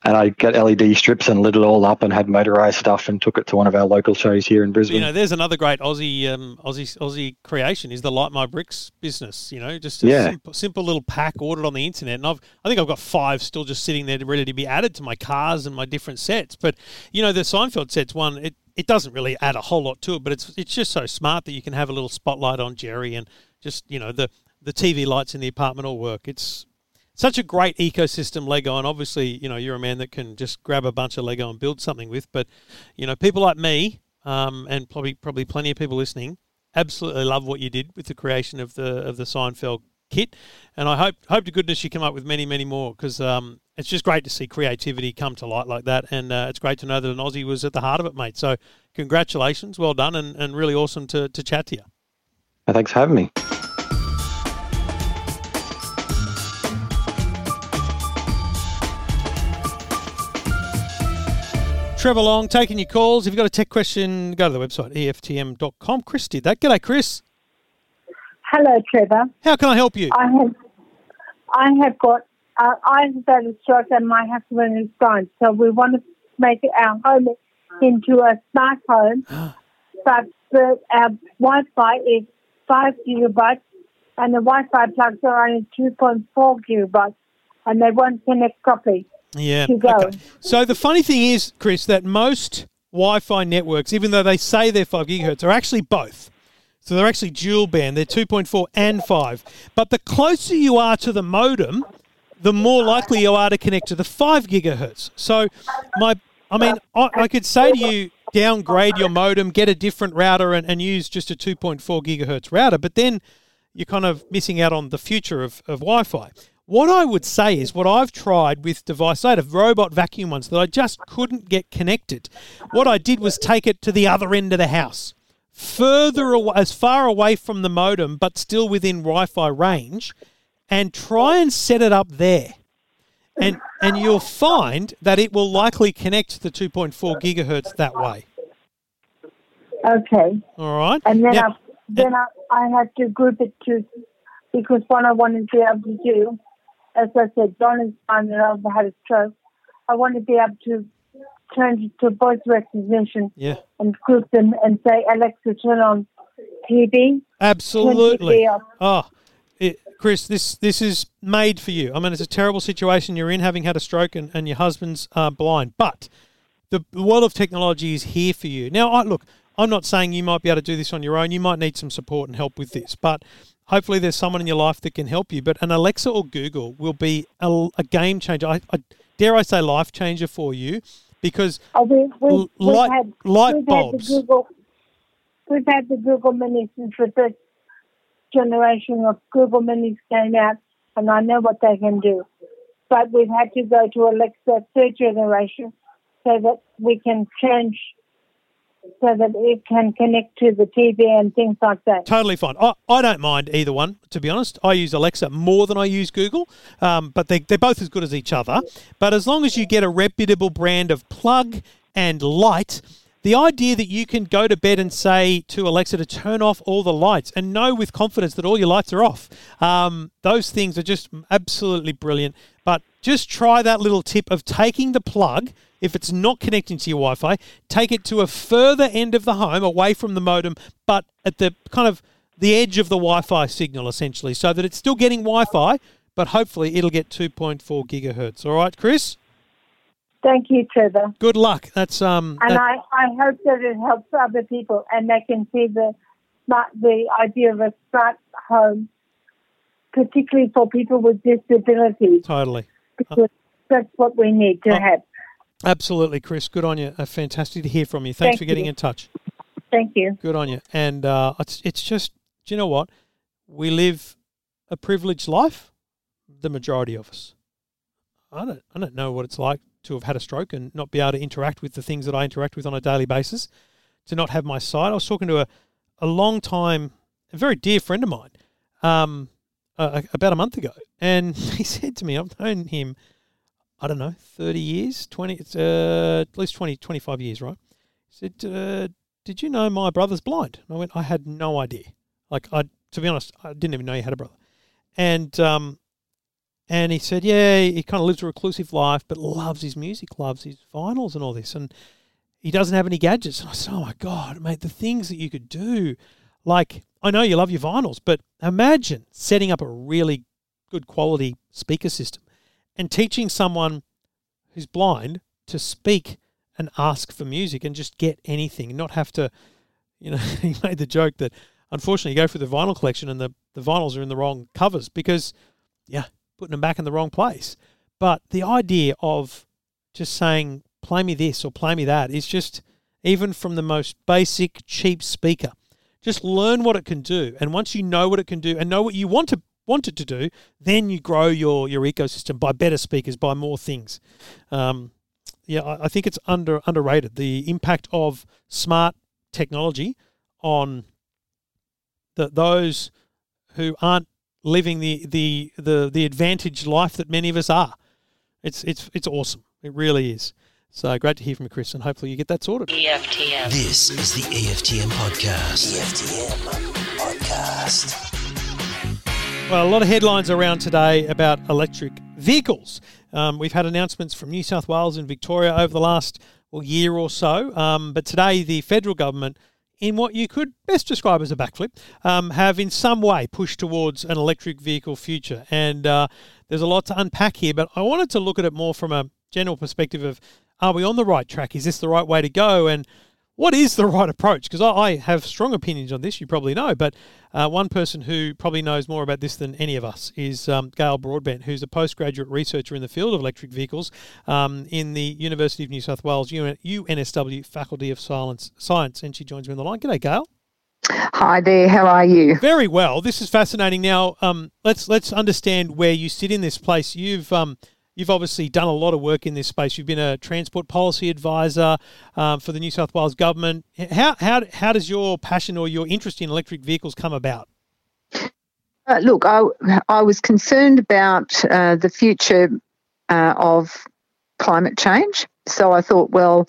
And I got LED strips and lit it all up and had motorized stuff and took it to one of our local shows here in Brisbane. You know, there's another great Aussie creation is the Light My Bricks business, you know, just a simple little pack ordered on the internet. And I think I've got 5 still just sitting there ready to be added to my cars and my different sets. But, you know, the Seinfeld set's one, it doesn't really add a whole lot to it, but it's just so smart that you can have a little spotlight on Jerry and just, you know, the TV lights in the apartment all work. It's such a great ecosystem, Lego, and obviously, you know, you're a man that can just grab a bunch of Lego and build something with. But, you know, people like me, and probably plenty of people listening, absolutely love what you did with the creation of the Seinfeld kit, and I hope to goodness you come up with many, many more, because it's just great to see creativity come to light like that, and it's great to know that an Aussie was at the heart of it, mate. So congratulations, well done, and really awesome to chat to you. Thanks for having me. Trevor Long, taking your calls. If you've got a tech question, go to the website, EFTM.com. Chris did that. G'day, Chris. Hello, Trevor. How can I help you? I have got I've got a stroke and my husband is blind, so we want to make our home into a smart home, but our Wi-Fi is 5 gigabytes and the Wi-Fi plugs are only 2.4 gigabytes and they won't connect properly. Yeah. Okay. So the funny thing is, Chris, that most Wi-Fi networks, even though they say they're 5 gigahertz, are actually both. So they're actually dual band. They're 2.4 and 5. But the closer you are to the modem, the more likely you are to connect to the 5 gigahertz. So I could say to you, downgrade your modem, get a different router and use just a 2.4 gigahertz router, but then you're kind of missing out on the future of Wi-Fi. What I would say is what I've tried with device, I had a robot vacuum once that I just couldn't get connected. What I did was take it to the other end of the house, further away, as far away from the modem, but still within Wi-Fi range, and try and set it up there. And you'll find that it will likely connect the 2.4 gigahertz that way. Okay. All right. And then I had to group it to, because what I wanted to be able to do, as I said, John is fine and I've had a stroke. I want to be able to turn to voice recognition and group them and say, Alexa, turn on TV. Absolutely. Turn TV off. Oh, Chris, this is made for you. I mean, it's a terrible situation you're in, having had a stroke and your husband's blind. But the world of technology is here for you. Now, look, I'm not saying you might be able to do this on your own. You might need some support and help with this. But hopefully there's someone in your life that can help you. But an Alexa or Google will be a game changer. I dare I say life changer for you, because light bulbs. We've had the Google Minis since the first generation of Google Minis came out, and I know what they can do. But we've had to go to Alexa 3rd generation so that we can change, so that it can connect to the TV and things like that. Totally fine. I don't mind either one, to be honest. I use Alexa more than I use Google, but they're both as good as each other. But as long as you get a reputable brand of plug and light, the idea that you can go to bed and say to Alexa to turn off all the lights and know with confidence that all your lights are off, those things are just absolutely brilliant. But just try that little tip of taking the plug, if it's not connecting to your Wi-Fi, take it to a further end of the home, away from the modem, but at the kind of the edge of the Wi-Fi signal, essentially, so that it's still getting Wi-Fi, but hopefully it'll get 2.4 gigahertz. All right, Chris? Thank you, Trevor. Good luck. I hope that it helps other people and they can see the idea of a smart home, particularly for people with disabilities. Totally. Because that's what we need to have. Absolutely, Chris. Good on you. Fantastic to hear from you. Thanks for getting in touch. Thank you. Good on you. And it's just, do you know what? We live a privileged life, the majority of us. I don't know what it's like to have had a stroke and not be able to interact with the things that I interact with on a daily basis, to not have my sight. I was talking to a long-time, a very dear friend of mine about a month ago, and he said to me, I've known him, I don't know, 30 years, 20, at least 20, 25 years, right? He said, did you know my brother's blind? And I went, I had no idea. To be honest, I didn't even know you had a brother. And he said, yeah, he kind of lives a reclusive life, but loves his music, loves his vinyls and all this. And he doesn't have any gadgets. And I said, oh, my God, mate, the things that you could do. Like, I know you love your vinyls, but imagine setting up a really good quality speaker system and teaching someone who's blind to speak and ask for music and just get anything, not have to, he made the joke that, unfortunately, you go through the vinyl collection and the vinyls are in the wrong covers because, putting them back in the wrong place. But the idea of just saying, play me this or play me that is just, even from the most basic, cheap speaker, just learn what it can do. And once you know what it can do and know what you want it to do, then you grow your ecosystem by better speakers, by more things. I think it's underrated, the impact of smart technology on those who aren't living the advantaged life that many of us are. It's awesome. It really is. So great to hear from you, Chris, and hopefully you get that sorted. EFTM. This is the EFTM Podcast. EFTM Podcast. Well, a lot of headlines around today about electric vehicles. We've had announcements from New South Wales and Victoria over the last year or so. But today the federal government, in what you could best describe as a backflip, have in some way pushed towards an electric vehicle future. And there's a lot to unpack here, but I wanted to look at it more from a general perspective of, are we on the right track? Is this the right way to go? And what is the right approach? Because I have strong opinions on this, you probably know, but one person who probably knows more about this than any of us is Gail Broadbent, who's a postgraduate researcher in the field of electric vehicles in the University of New South Wales, UNSW Faculty of Science, and she joins me on the line. G'day, Gail. Hi there, how are you? Very well. This is fascinating. Now, let's understand where you sit in this place. You've obviously done a lot of work in this space. You've been a transport policy advisor for the New South Wales government. How does your passion or your interest in electric vehicles come about? Look, I was concerned about the future of climate change. So I thought, well,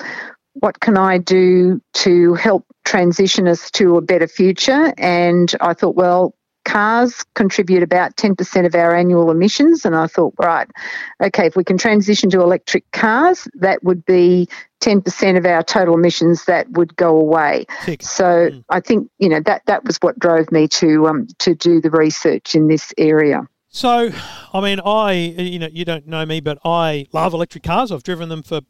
what can I do to help transition us to a better future? And I thought, well, cars contribute about 10% of our annual emissions, and I thought, right, okay, if we can transition to electric cars, that would be 10% of our total emissions that would go away. So I think, that was what drove me to do the research in this area. So, I mean, you don't know me, but I love electric cars. I've driven them for,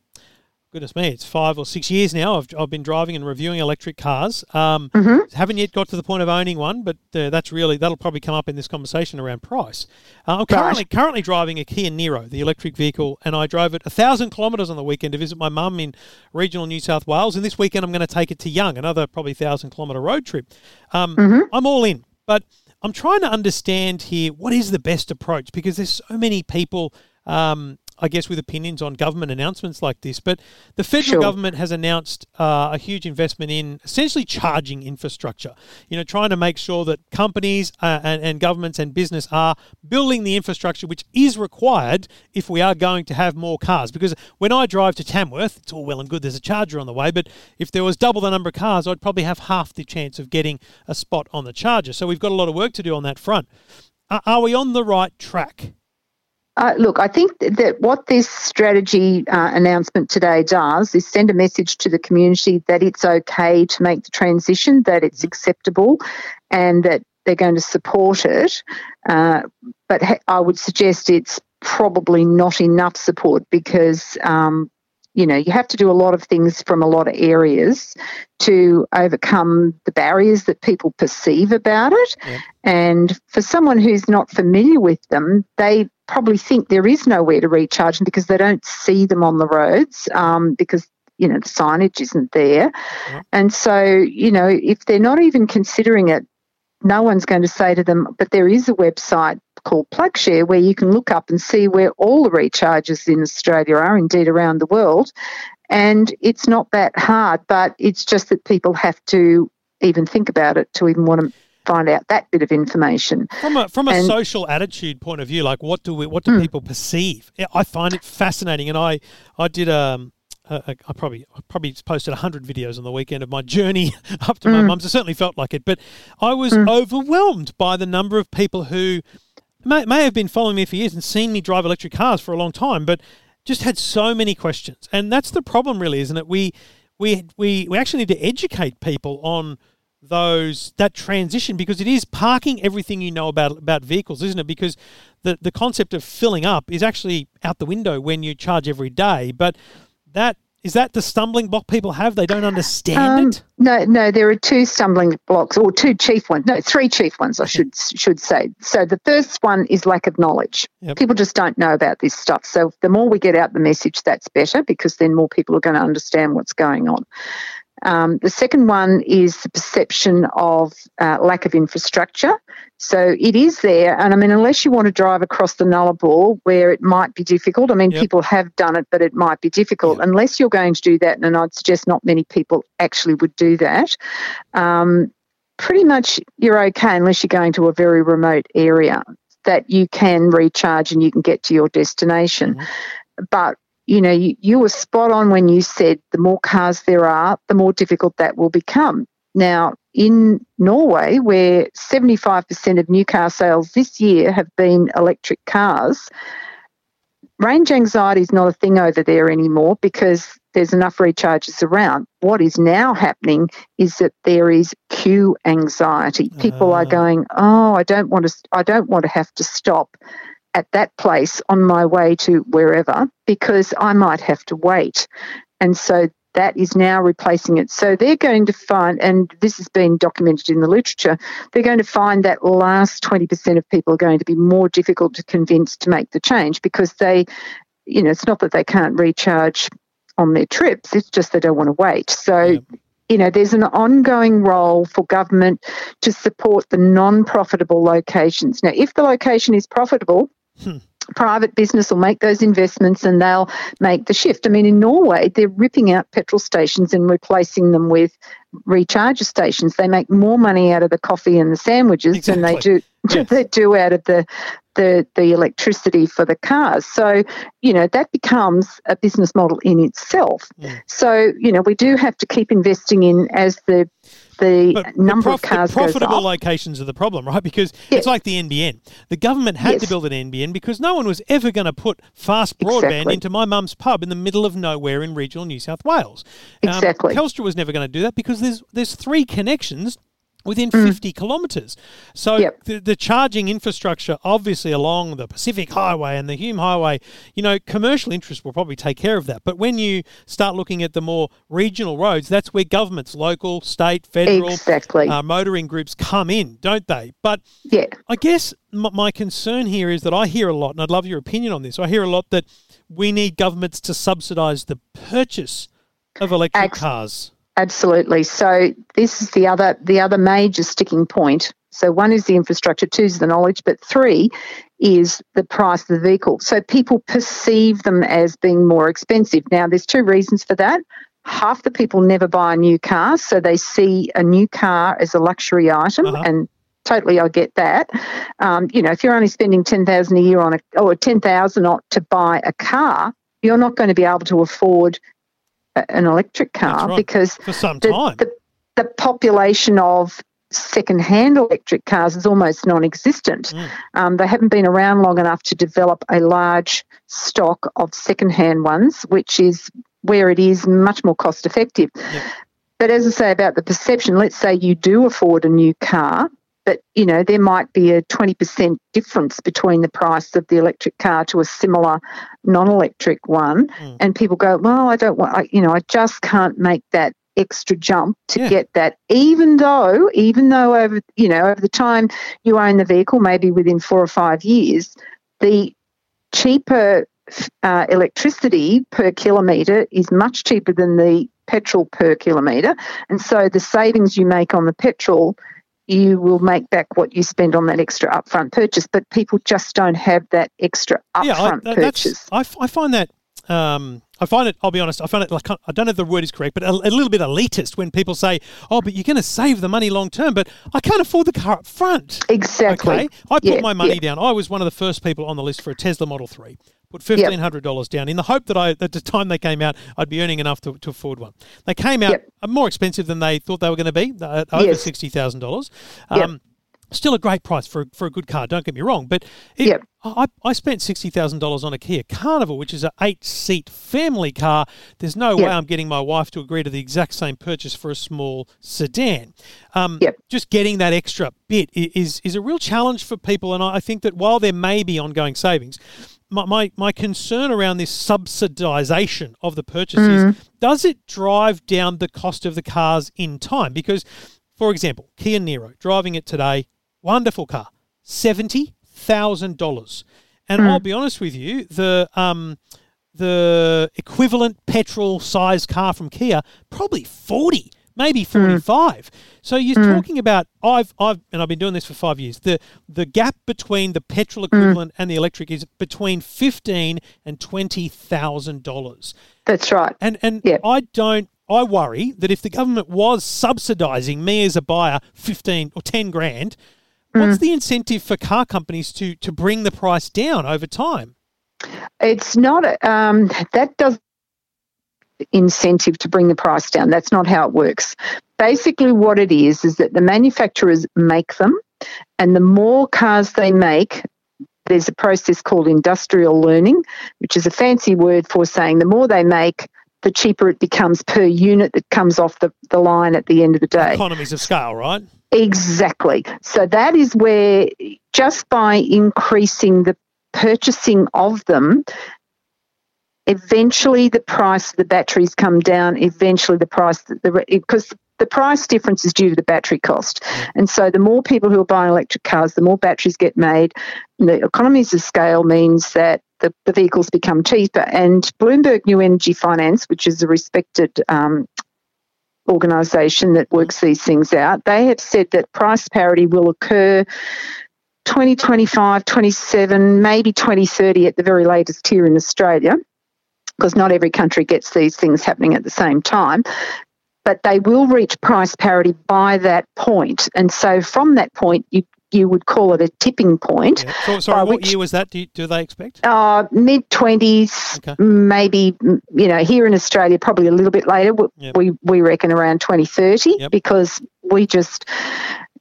goodness me, it's 5 or 6 years now. I've been driving and reviewing electric cars. Haven't yet got to the point of owning one, but that'll probably come up in this conversation around price. I'm currently driving a Kia Niro, the electric vehicle, and I drove it 1,000 kilometres on the weekend to visit my mum in regional New South Wales. And this weekend I'm going to take it to Young, another probably 1,000 kilometre road trip. I'm all in, but I'm trying to understand here what is the best approach, because there's so many people I guess with opinions on government announcements like this, but the federal government has announced a huge investment in essentially charging infrastructure, trying to make sure that companies and governments and business are building the infrastructure which is required if we are going to have more cars. Because when I drive to Tamworth, it's all well and good, there's a charger on the way, but if there was double the number of cars, I'd probably have half the chance of getting a spot on the charger. So we've got a lot of work to do on that front. Are we on the right track? Look, I think that what this strategy announcement today does is send a message to the community that it's okay to make the transition, that it's acceptable and that they're going to support it. But I would suggest it's probably not enough support because you know, you have to do a lot of things from a lot of areas to overcome the barriers that people perceive about it. Yeah. And for someone who's not familiar with them, they probably think there is nowhere to recharge them because they don't see them on the roads because, you know, the signage isn't there. Yeah. And so, you know, if they're not even considering it, no one's going to say to them, but there is a website called PlugShare where you can look up and see where all the recharges in Australia are, indeed around the world, and it's not that hard, but it's just that people have to even think about it to even want to find out that bit of information. From a social attitude point of view, like what do people perceive? I find it fascinating, and I did I probably posted 100 videos on the weekend of my journey up to my mum's. It certainly felt like it, but I was overwhelmed by the number of people who may have been following me for years and seen me drive electric cars for a long time, but just had so many questions. And that's the problem, really, isn't it? We actually need to educate people on that transition, because it is parking everything you know about vehicles, isn't it? Because the concept of filling up is actually out the window when you charge every day. But is that the stumbling block people have? They don't understand it? No, there are two stumbling blocks, or two chief ones. No, three chief ones, I should say. So the first one is lack of knowledge. Yep. People just don't know about this stuff. So the more we get out the message, that's better, because then more people are going to understand what's going on. The second one is the perception of lack of infrastructure. So it is there, and I mean, unless you want to drive across the Nullarbor, where it might be difficult. I mean, people have done it, but it might be difficult unless you're going to do that, and I'd suggest not many people actually would do that. Pretty much you're okay unless you're going to a very remote area that you can recharge and you can get to your destination. Mm-hmm. But you know, you were spot on when you said the more cars there are, the more difficult that will become. Now, in Norway, where 75% of new car sales this year have been electric cars, range anxiety is not a thing over there anymore because there's enough recharges around. What is now happening is that there is queue anxiety. People are going, oh, I don't want to have to stop at that place on my way to wherever, because I might have to wait. And so that is now replacing it. So they're going to find, and this has been documented in the literature, they're going to find that last 20% of people are going to be more difficult to convince to make the change, because they, you know, it's not that they can't recharge on their trips, it's just they don't want to wait. So you know, there's an ongoing role for government to support the non-profitable locations. Now, if the location is profitable, private business will make those investments and they'll make the shift. I mean, in Norway, they're ripping out petrol stations and replacing them with recharger stations. They make more money out of the coffee and the sandwiches than they do out of the electricity for the cars. So, you know, that becomes a business model in itself. Yeah. So, you know, we do have to keep investing in as the number of cars goes up. Profitable locations are the problem, right? Because it's like the NBN. The government had to build an NBN because no one was ever going to put fast broadband into my mum's pub in the middle of nowhere in regional New South Wales. Telstra was never going to do that because there's three connections within 50 kilometres. So the charging infrastructure, obviously along the Pacific Highway and the Hume Highway, you know, commercial interests will probably take care of that. But when you start looking at the more regional roads, that's where governments, local, state, federal, motoring groups come in, don't they? But I guess my concern here is that I hear a lot, and I'd love your opinion on this, I hear a lot that we need governments to subsidise the purchase of electric cars. Absolutely. So this is the other major sticking point. So one is the infrastructure, two is the knowledge, but three is the price of the vehicle. So people perceive them as being more expensive. Now, there's two reasons for that. Half the people never buy a new car, so they see a new car as a luxury item, and totally I get that. You know, if you're only spending $10,000 a year on $10,000 to buy a car, you're not going to be able to afford an electric car because for some time. The population of second-hand electric cars is almost non-existent. They haven't been around long enough to develop a large stock of second-hand ones, which is where it is much more cost-effective. But as I say about the perception, let's say you do afford a new car, But, you know, there might be a 20% difference between the price of the electric car to a similar non-electric one. Mm. And people go, well, I don't want, I just can't make that extra jump to get that, even though over the time you own the vehicle, maybe within 4 or 5 years, the cheaper electricity per kilometre is much cheaper than the petrol per kilometre. And so the savings you make on the petrol, you will make back what you spend on that extra upfront purchase. But people just don't have that extra upfront purchase. I find that... I'll be honest, I find it, like, I don't know if the word is correct, but a little bit elitist when people say, oh, but you're going to save the money long term, but I can't afford the car up front. Exactly. Okay? I put my money down. I was one of the first people on the list for a Tesla Model 3. Put $1,500 down in the hope that at the time they came out, I'd be earning enough to afford one. They came out more expensive than they thought they were going to be, over $60,000. Still a great price for a good car, don't get me wrong, but I spent $60,000 on a Kia Carnival, which is an 8-seat family car. There's no way I'm getting my wife to agree to the exact same purchase for a small sedan. Just getting that extra bit is a real challenge for people, and I think that while there may be ongoing savings, my concern around this subsidisation of the purchases, does it drive down the cost of the cars in time? Because, for example, Kia Niro, driving it today, wonderful car, $70,000. And I'll be honest with you, the equivalent petrol-sized car from Kia, probably 40, maybe 45. So you're talking about, I've been doing this for 5 years, the gap between the petrol equivalent and the electric is between $15,000 and $20,000. That's right. And I worry that if the government was subsidising me as a buyer 15 or 10 grand, what's the incentive for car companies to bring the price down over time? It's not that does incentive to bring the price down. That's not how it works. Basically what it is that the manufacturers make them, and the more cars they make, there's a process called industrial learning, which is a fancy word for saying the more they make, the cheaper it becomes per unit that comes off the line at the end of the day. Economies of scale, right? Exactly. So that is where, just by increasing the purchasing of them, eventually the price of the batteries come down, because the price difference is due to the battery cost. And so the more people who are buying electric cars, the more batteries get made. And the economies of scale means that the vehicles become cheaper. And Bloomberg New Energy Finance, which is a respected organisation that works these things out, they have said that price parity will occur 2025, 27, maybe 2030 at the very latest here in Australia, because not every country gets these things happening at the same time. But they will reach price parity by that point. And so from that point, you would call it a tipping point. Yeah. So, sorry, what year was that? Do they expect? Mid-20s, okay. Maybe, here in Australia, probably a little bit later. We reckon around 2030 because we just,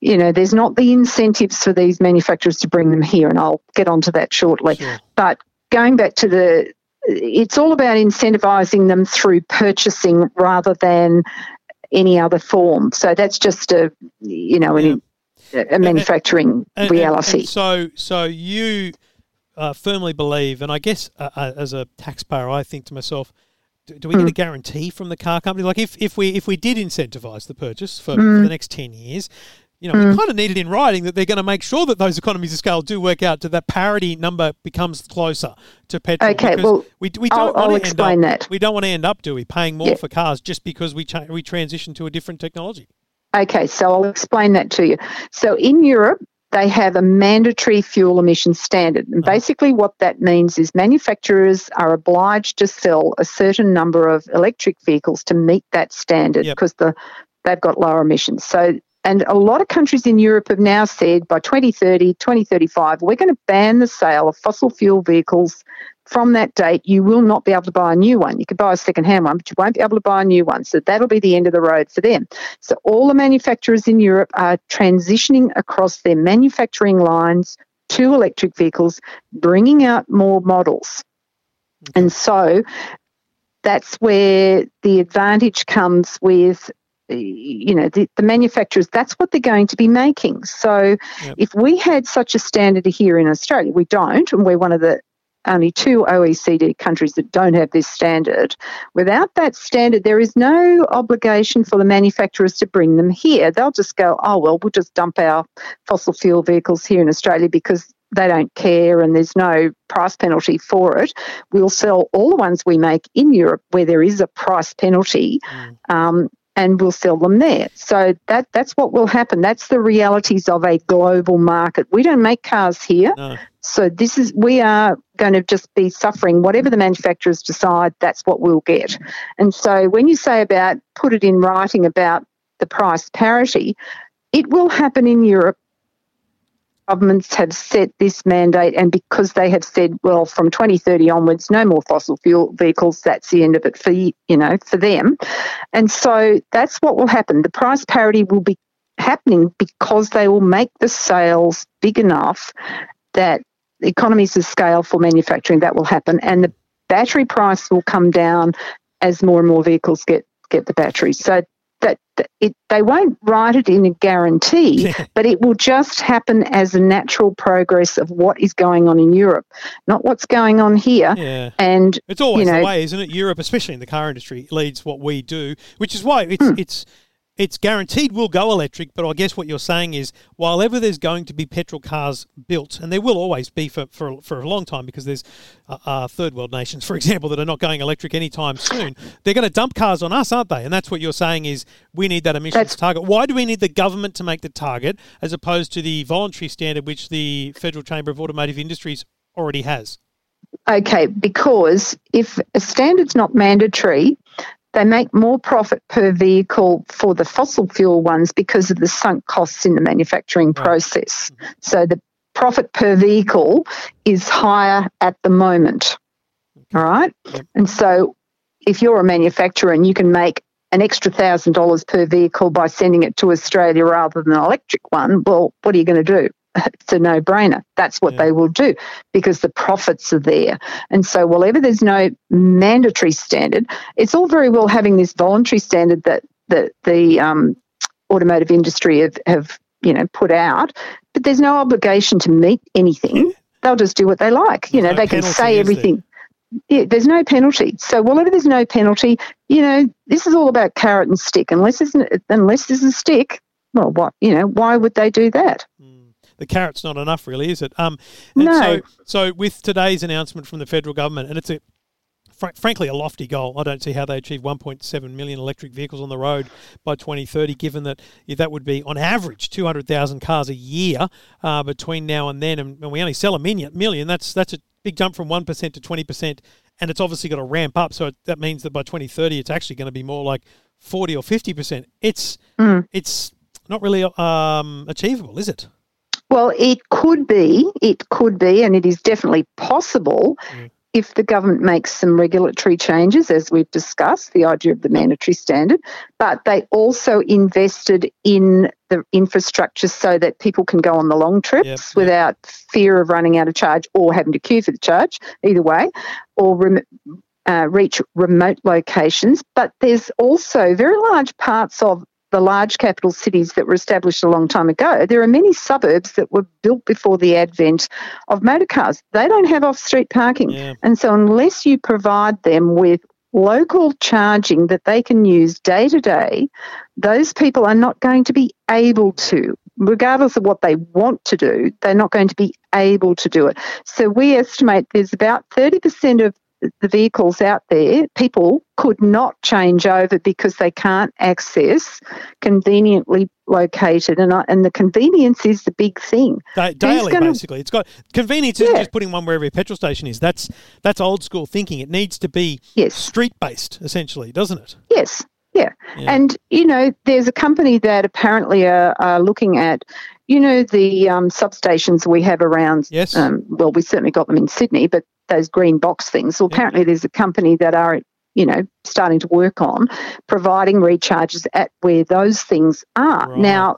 there's not the incentives for these manufacturers to bring them here, and I'll get onto that shortly. Sure. But going back to it's all about incentivising them through purchasing rather than any other form. So that's just a manufacturing reality. And so you firmly believe, and I guess as a taxpayer, I think to myself, do we get a guarantee from the car company? Like if we did incentivise the purchase for the next 10 years, we kind of need it in writing that they're going to make sure that those economies of scale do work out to that parity number becomes closer to petrol. Okay, well, we don't want to end up, do we, paying more for cars just because we transition to a different technology? Okay, so I'll explain that to you. So in Europe, they have a mandatory fuel emission standard. And basically what that means is manufacturers are obliged to sell a certain number of electric vehicles to meet that standard because they've got lower emissions. So, and a lot of countries in Europe have now said by 2030, 2035, we're going to ban the sale of fossil fuel vehicles. From that date, you will not be able to buy a new one. You can buy a second-hand one, but you won't be able to buy a new one. So that'll be the end of the road for them. So all the manufacturers in Europe are transitioning across their manufacturing lines to electric vehicles, bringing out more models. Okay. And so that's where the advantage comes with you know, the manufacturers, that's what they're going to be making. So if we had such a standard here in Australia, we don't, and we're one of the only two OECD countries that don't have this standard. Without that standard, there is no obligation for the manufacturers to bring them here. They'll just go, oh, well, we'll just dump our fossil fuel vehicles here in Australia because they don't care and there's no price penalty for it. We'll sell all the ones we make in Europe where there is a price penalty, and we'll sell them there. So that's what will happen. That's the realities of a global market. We don't make cars here. No. So we are going to just be suffering whatever the manufacturers decide, that's what we'll get. And so when you say about put it in writing about the price parity, it will happen in Europe. Governments have set this mandate, and because they have said, well, from 2030 onwards, no more fossil fuel vehicles, that's the end of it for, you know, for them. And so that's what will happen. The price parity will be happening because they will make the sales big enough that economies of scale for manufacturing, that will happen. And the battery price will come down as more and more vehicles get the battery. So they won't write it in a guarantee, but it will just happen as a natural progress of what is going on in Europe, not what's going on here. Yeah. And it's always the way, isn't it? Europe, especially in the car industry, leads what we do, which is why it's guaranteed we'll go electric. But I guess what you're saying is, while ever there's going to be petrol cars built, and there will always be for a long time, because there's third world nations, for example, that are not going electric anytime soon, they're going to dump cars on us, aren't they? And that's what you're saying is we need that emissions target. Why do we need the government to make the target as opposed to the voluntary standard which the Federal Chamber of Automotive Industries already has? Okay, because if a standard's not mandatory, they make more profit per vehicle for the fossil fuel ones because of the sunk costs in the manufacturing process. So the profit per vehicle is higher at the moment, all right? And so if you're a manufacturer and you can make an extra $1,000 per vehicle by sending it to Australia rather than an electric one, well, what are you going to do? It's a no-brainer. That's what they will do because the profits are there. And so whenever there's no mandatory standard, it's all very well having this voluntary standard that the automotive industry have put out, but there's no obligation to meet anything. They'll just do what they like. They can say everything. Yeah, there's no penalty. So whenever there's no penalty, this is all about carrot and stick. Unless there's a stick, well, why would they do that? The carrot's not enough, really, is it? No. So with today's announcement from the federal government, and it's frankly a lofty goal. I don't see how they achieve 1.7 million electric vehicles on the road by 2030, given that that would be, on average, 200,000 cars a year between now and then, and we only sell a million. That's a big jump from 1% to 20%, and it's obviously got to ramp up, so that means that by 2030 it's actually going to be more like 40 or 50%. It's not really achievable, is it? Well, it could be, and it is definitely possible if the government makes some regulatory changes, as we've discussed, the idea of the mandatory standard, but they also invested in the infrastructure so that people can go on the long trips without fear of running out of charge or having to queue for the charge, either way, or reach remote locations. But there's also very large parts of the large capital cities that were established a long time ago. There are many suburbs that were built before the advent of motor cars. They don't have off-street parking. Yeah. And so unless you provide them with local charging that they can use day to day, those people are not going to be able to. Regardless of what they want to do, they're not going to be able to do it. So we estimate there's about 30% of the vehicles out there, people could not change over because they can't access conveniently located, and the convenience is the big thing. Daily, basically, it's got convenience isn't just putting one wherever a petrol station is. That's old school thinking. It needs to be street based, essentially, doesn't it? Yes. Yeah. And there's a company that apparently are looking at, the substations we have around. Yes. Well, we certainly got them in Sydney, but those green box things. So apparently there's a company that are, starting to work on providing recharges at where those things are. Right. Now,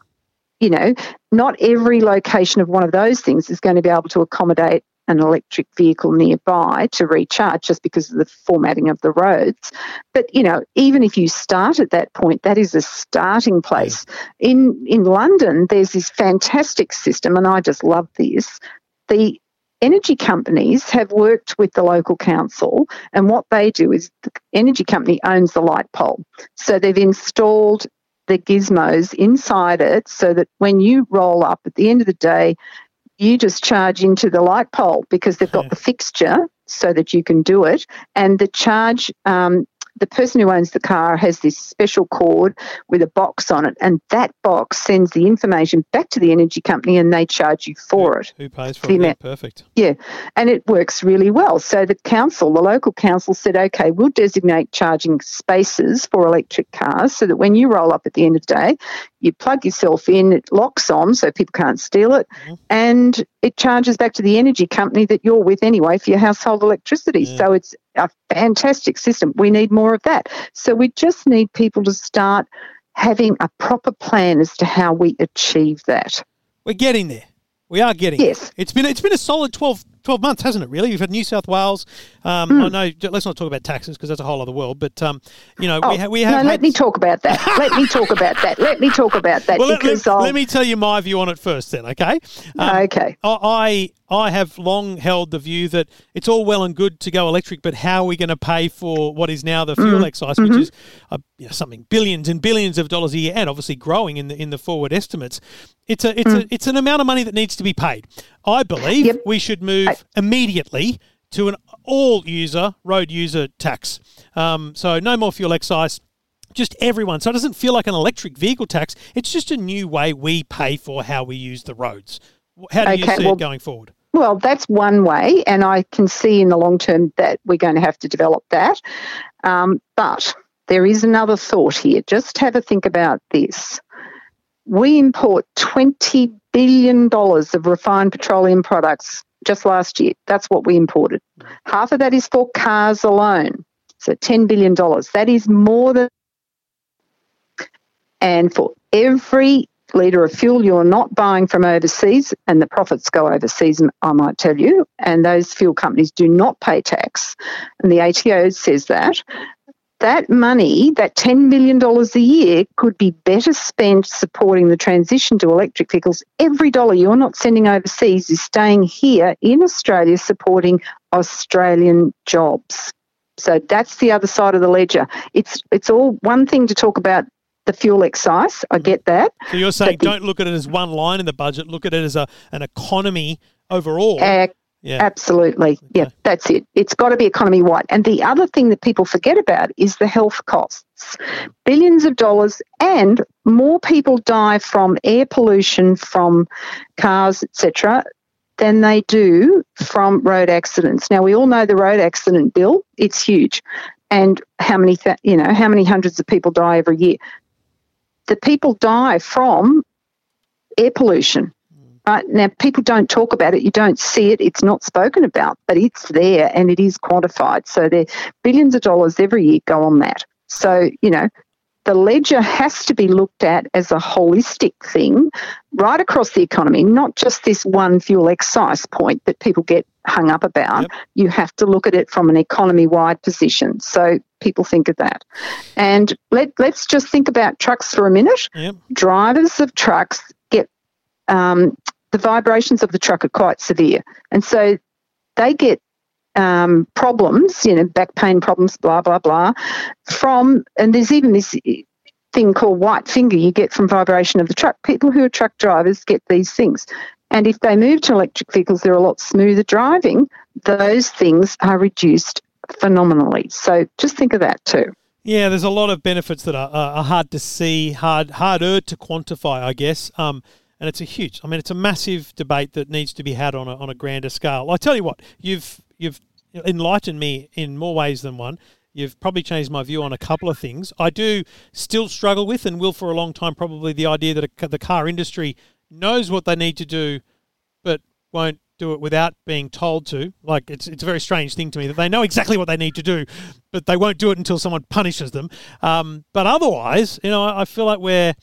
not every location of one of those things is going to be able to accommodate an electric vehicle nearby to recharge just because of the formatting of the roads. But, you know, even if you start at that point, that is a starting place. In London, there's this fantastic system, and I just love this. The energy companies have worked with the local council, and what they do is the energy company owns the light pole. So they've installed the gizmos inside it so that when you roll up at the end of the day, you just charge into the light pole because they've got the fixture so that you can do it. And the charge, the person who owns the car has this special cord with a box on it, and that box sends the information back to the energy company and they charge you for it. Who pays for it? Yeah, perfect. Yeah, and it works really well. So the council, the local council said, okay, we'll designate charging spaces for electric cars so that when you roll up at the end of the day, you plug yourself in, it locks on so people can't steal it, and it charges back to the energy company that you're with anyway for your household electricity. Yeah. So it's a fantastic system. We need more of that. So we just need people to start having a proper plan as to how we achieve that. We're getting there. We are getting there. It's been a solid 12 months, hasn't it, really? We've had New South Wales. I know, let's not talk about taxes because that's a whole other world, but, you know, we have... No, let me talk about that. Well, let me tell you my view on it first then, okay? Okay. I have long held the view that it's all well and good to go electric, but how are we going to pay for what is now the fuel excise, which is something billions and billions of dollars a year and obviously growing in the forward estimates? It's an amount of money that needs to be paid. I believe we should move immediately to an all-user, road-user tax. So no more fuel excise, just everyone. So it doesn't feel like an electric vehicle tax. It's just a new way we pay for how we use the roads. How do you see it going forward? Well, that's one way, and I can see in the long term that we're going to have to develop that. But there is another thought here. Just have a think about this. We import $20 billion of refined petroleum products just last year. That's what we imported. Half of that is for cars alone, so $10 billion. That is more than... And for every litre of fuel you're not buying from overseas, and the profits go overseas, I might tell you, and those fuel companies do not pay tax, and the ATO says that, that money, that $10 million a year, could be better spent supporting the transition to electric vehicles. Every dollar you're not sending overseas is staying here in Australia supporting Australian jobs. So that's the other side of the ledger. It's all one thing to talk about the fuel excise. I get that. So you're saying don't look at it as one line in the budget. Look at it as an economy overall. Yeah. Absolutely. Yeah, okay. That's it. It's got to be economy-wide. And the other thing that people forget about is the health costs. Billions of dollars, and more people die from air pollution from cars, etc., than they do from road accidents. Now, we all know the road accident bill. It's huge. And how many hundreds of people die every year. The people die from air pollution. Right. Now, people don't talk about it. You don't see it. It's not spoken about, but it's there and it is quantified. So there are billions of dollars every year go on that. So, you know, the ledger has to be looked at as a holistic thing right across the economy, not just this one fuel excise point that people get hung up about. Yep. You have to look at it from an economy-wide position. So people think of that. And let's just think about trucks for a minute. Yep. Drivers of trucks get... the vibrations of the truck are quite severe. And so they get problems, you know, back pain problems, blah, blah, blah, and there's even this thing called white finger you get from vibration of the truck. People who are truck drivers get these things. And if they move to electric vehicles, they're a lot smoother driving. Those things are reduced phenomenally. So just think of that too. Yeah, there's a lot of benefits that are hard to see, harder to quantify, I guess. And it's it's a massive debate that needs to be had on a grander scale. I tell you what, you've enlightened me in more ways than one. You've probably changed my view on a couple of things. I do still struggle with, and will for a long time, probably the idea that the car industry knows what they need to do, but won't do it without being told to. Like, it's a very strange thing to me that they know exactly what they need to do, but they won't do it until someone punishes them. But otherwise, you know, I feel like we're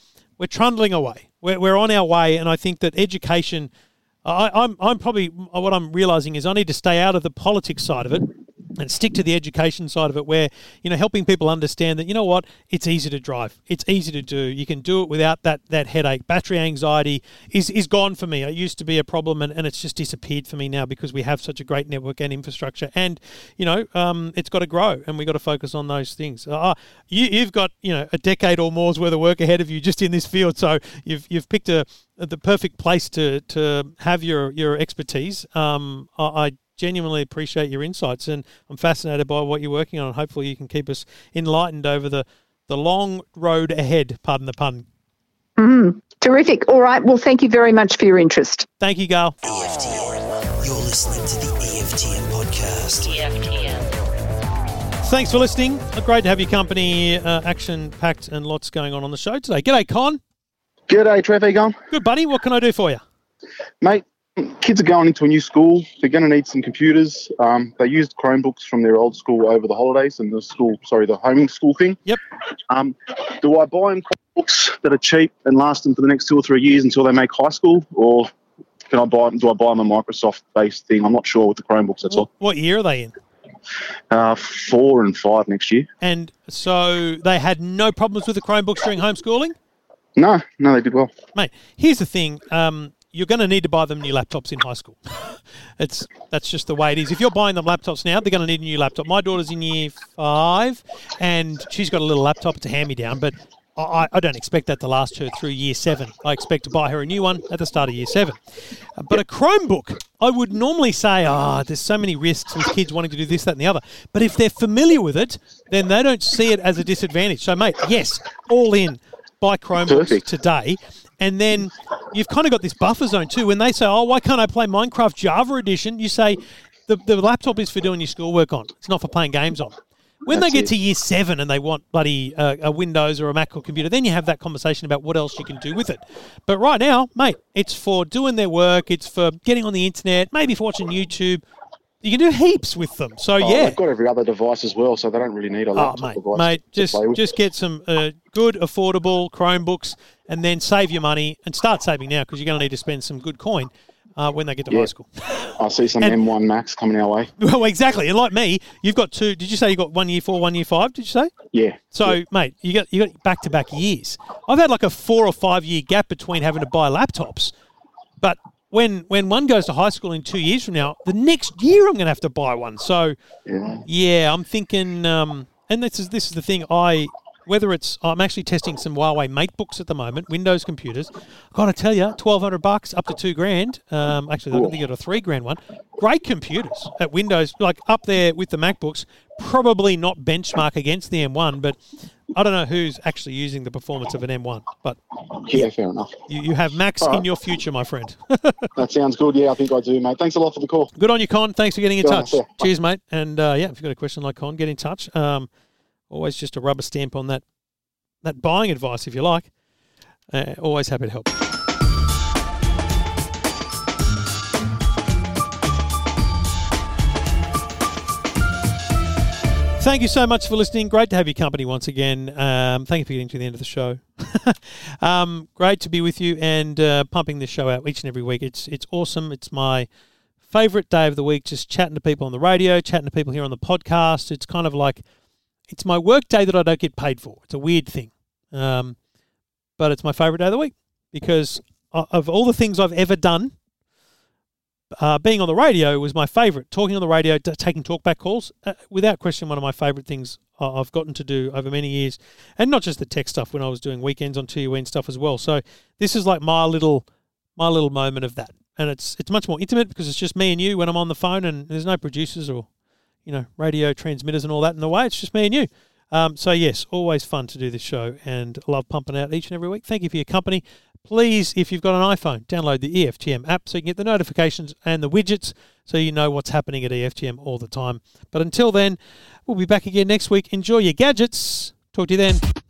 trundling away. We're on our way, and I think that education I'm probably, what I'm realising is I need to stay out of the politics side of it and stick to the education side of it, where, you know, helping people understand that, you know what, it's easy to drive, it's easy to do, you can do it without that headache. Battery anxiety is gone for me. It used to be a problem, and it's just disappeared for me now because we have such a great network and infrastructure, and, you know, it's got to grow, and we've got to focus on those things. You've got, you know, a decade or more's worth of work ahead of you just in this field, so you've picked the perfect place to have your expertise. I genuinely appreciate your insights, and I'm fascinated by what you're working on. Hopefully you can keep us enlightened over the long road ahead, pardon the pun. Terrific. All right. Well, thank you very much for your interest. Thank you, Gail. EFTM. You're listening to the EFTM podcast. EFTM. Thanks for listening. Great to have your company. Action-packed and lots going on the show today. G'day, Con. G'day, Trev. How you going? Good, buddy. What can I do for you? Mate, kids are going into a new school. They're going to need some computers. They used Chromebooks from their old school over the holidays and the homeschool thing. Yep. Do I buy them Chromebooks that are cheap and last them for the next 2 or 3 years until they make high school, or do I buy them a Microsoft-based thing? I'm not sure with the Chromebooks. That's all. What year are they in? 4 and 5 next year. And so they had no problems with the Chromebooks during homeschooling? No, they did well. Mate, here's the thing. You're going to need to buy them new laptops in high school. That's just the way it is. If you're buying them laptops now, they're going to need a new laptop. My daughter's in year 5, and she's got a little laptop. It's a hand-me-down, but I don't expect that to last her through year 7. I expect to buy her a new one at the start of year 7. But a Chromebook, I would normally say, there's so many risks with kids wanting to do this, that, and the other. But if they're familiar with it, then they don't see it as a disadvantage. So, mate, yes, all in. Buy Chromebooks today. And then you've kind of got this buffer zone too. When they say, why can't I play Minecraft Java Edition? You say, the laptop is for doing your schoolwork on. It's not for playing games on. When That's they get it. To year 7 and they want bloody a Windows or a Mac or computer, then you have that conversation about what else you can do with it. But right now, mate, it's for doing their work. It's for getting on the internet, maybe for watching YouTube. You can do heaps with them. So, yeah. They've got every other device as well, so they don't really need a laptop device. Mate, just get some good, affordable Chromebooks, and then save your money and start saving now, because you're going to need to spend some good coin when they get to high school. I see some M1 Max coming our way. Well, exactly. And like me, you've got 2. Did you say you got 1 year 4, 1 year 5? Did you say? Yeah. So, mate, you got back-to-back years. I've had like a 4 or 5 year gap between having to buy laptops, but when one goes to high school in 2 years from now, the next year I'm going to have to buy one. So, yeah I'm thinking, and this is the thing, I'm actually testing some Huawei MateBooks at the moment, Windows computers. Got to tell you, $1,200 up to $2,000. Actually, I think they got a $3,000 one. Great computers at Windows, like up there with the MacBooks. Probably not benchmark against the M1, but I don't know who's actually using the performance of an M1. But yeah, fair enough. You have Macs in your future, my friend. That sounds good. Yeah, I think I do, mate. Thanks a lot for the call. Good on you, Con. Thanks for getting in touch. Enough, yeah. Cheers, mate. And if you've got a question like Con, get in touch. Always just a rubber stamp on that buying advice, if you like. Always happy to help. Thank you so much for listening. Great to have your company once again. Thank you for getting to the end of the show. Great to be with you and pumping this show out each and every week. It's awesome. It's my favourite day of the week, just chatting to people on the radio, chatting to people here on the podcast. It's kind of like... It's my work day that I don't get paid for. It's a weird thing. But it's my favourite day of the week, because of all the things I've ever done, being on the radio was my favourite. Talking on the radio, taking talkback calls, without question, one of my favourite things I've gotten to do over many years. And not just the tech stuff, when I was doing weekends on TUN stuff as well. So this is like my little moment of that. And it's much more intimate, because it's just me and you when I'm on the phone, and there's no producers or... radio transmitters and all that in the way. It's just me and you. So, yes, always fun to do this show, and love pumping out each and every week. Thank you for your company. Please, if you've got an iPhone, download the EFTM app so you can get the notifications and the widgets so you know what's happening at EFTM all the time. But until then, we'll be back again next week. Enjoy your gadgets. Talk to you then.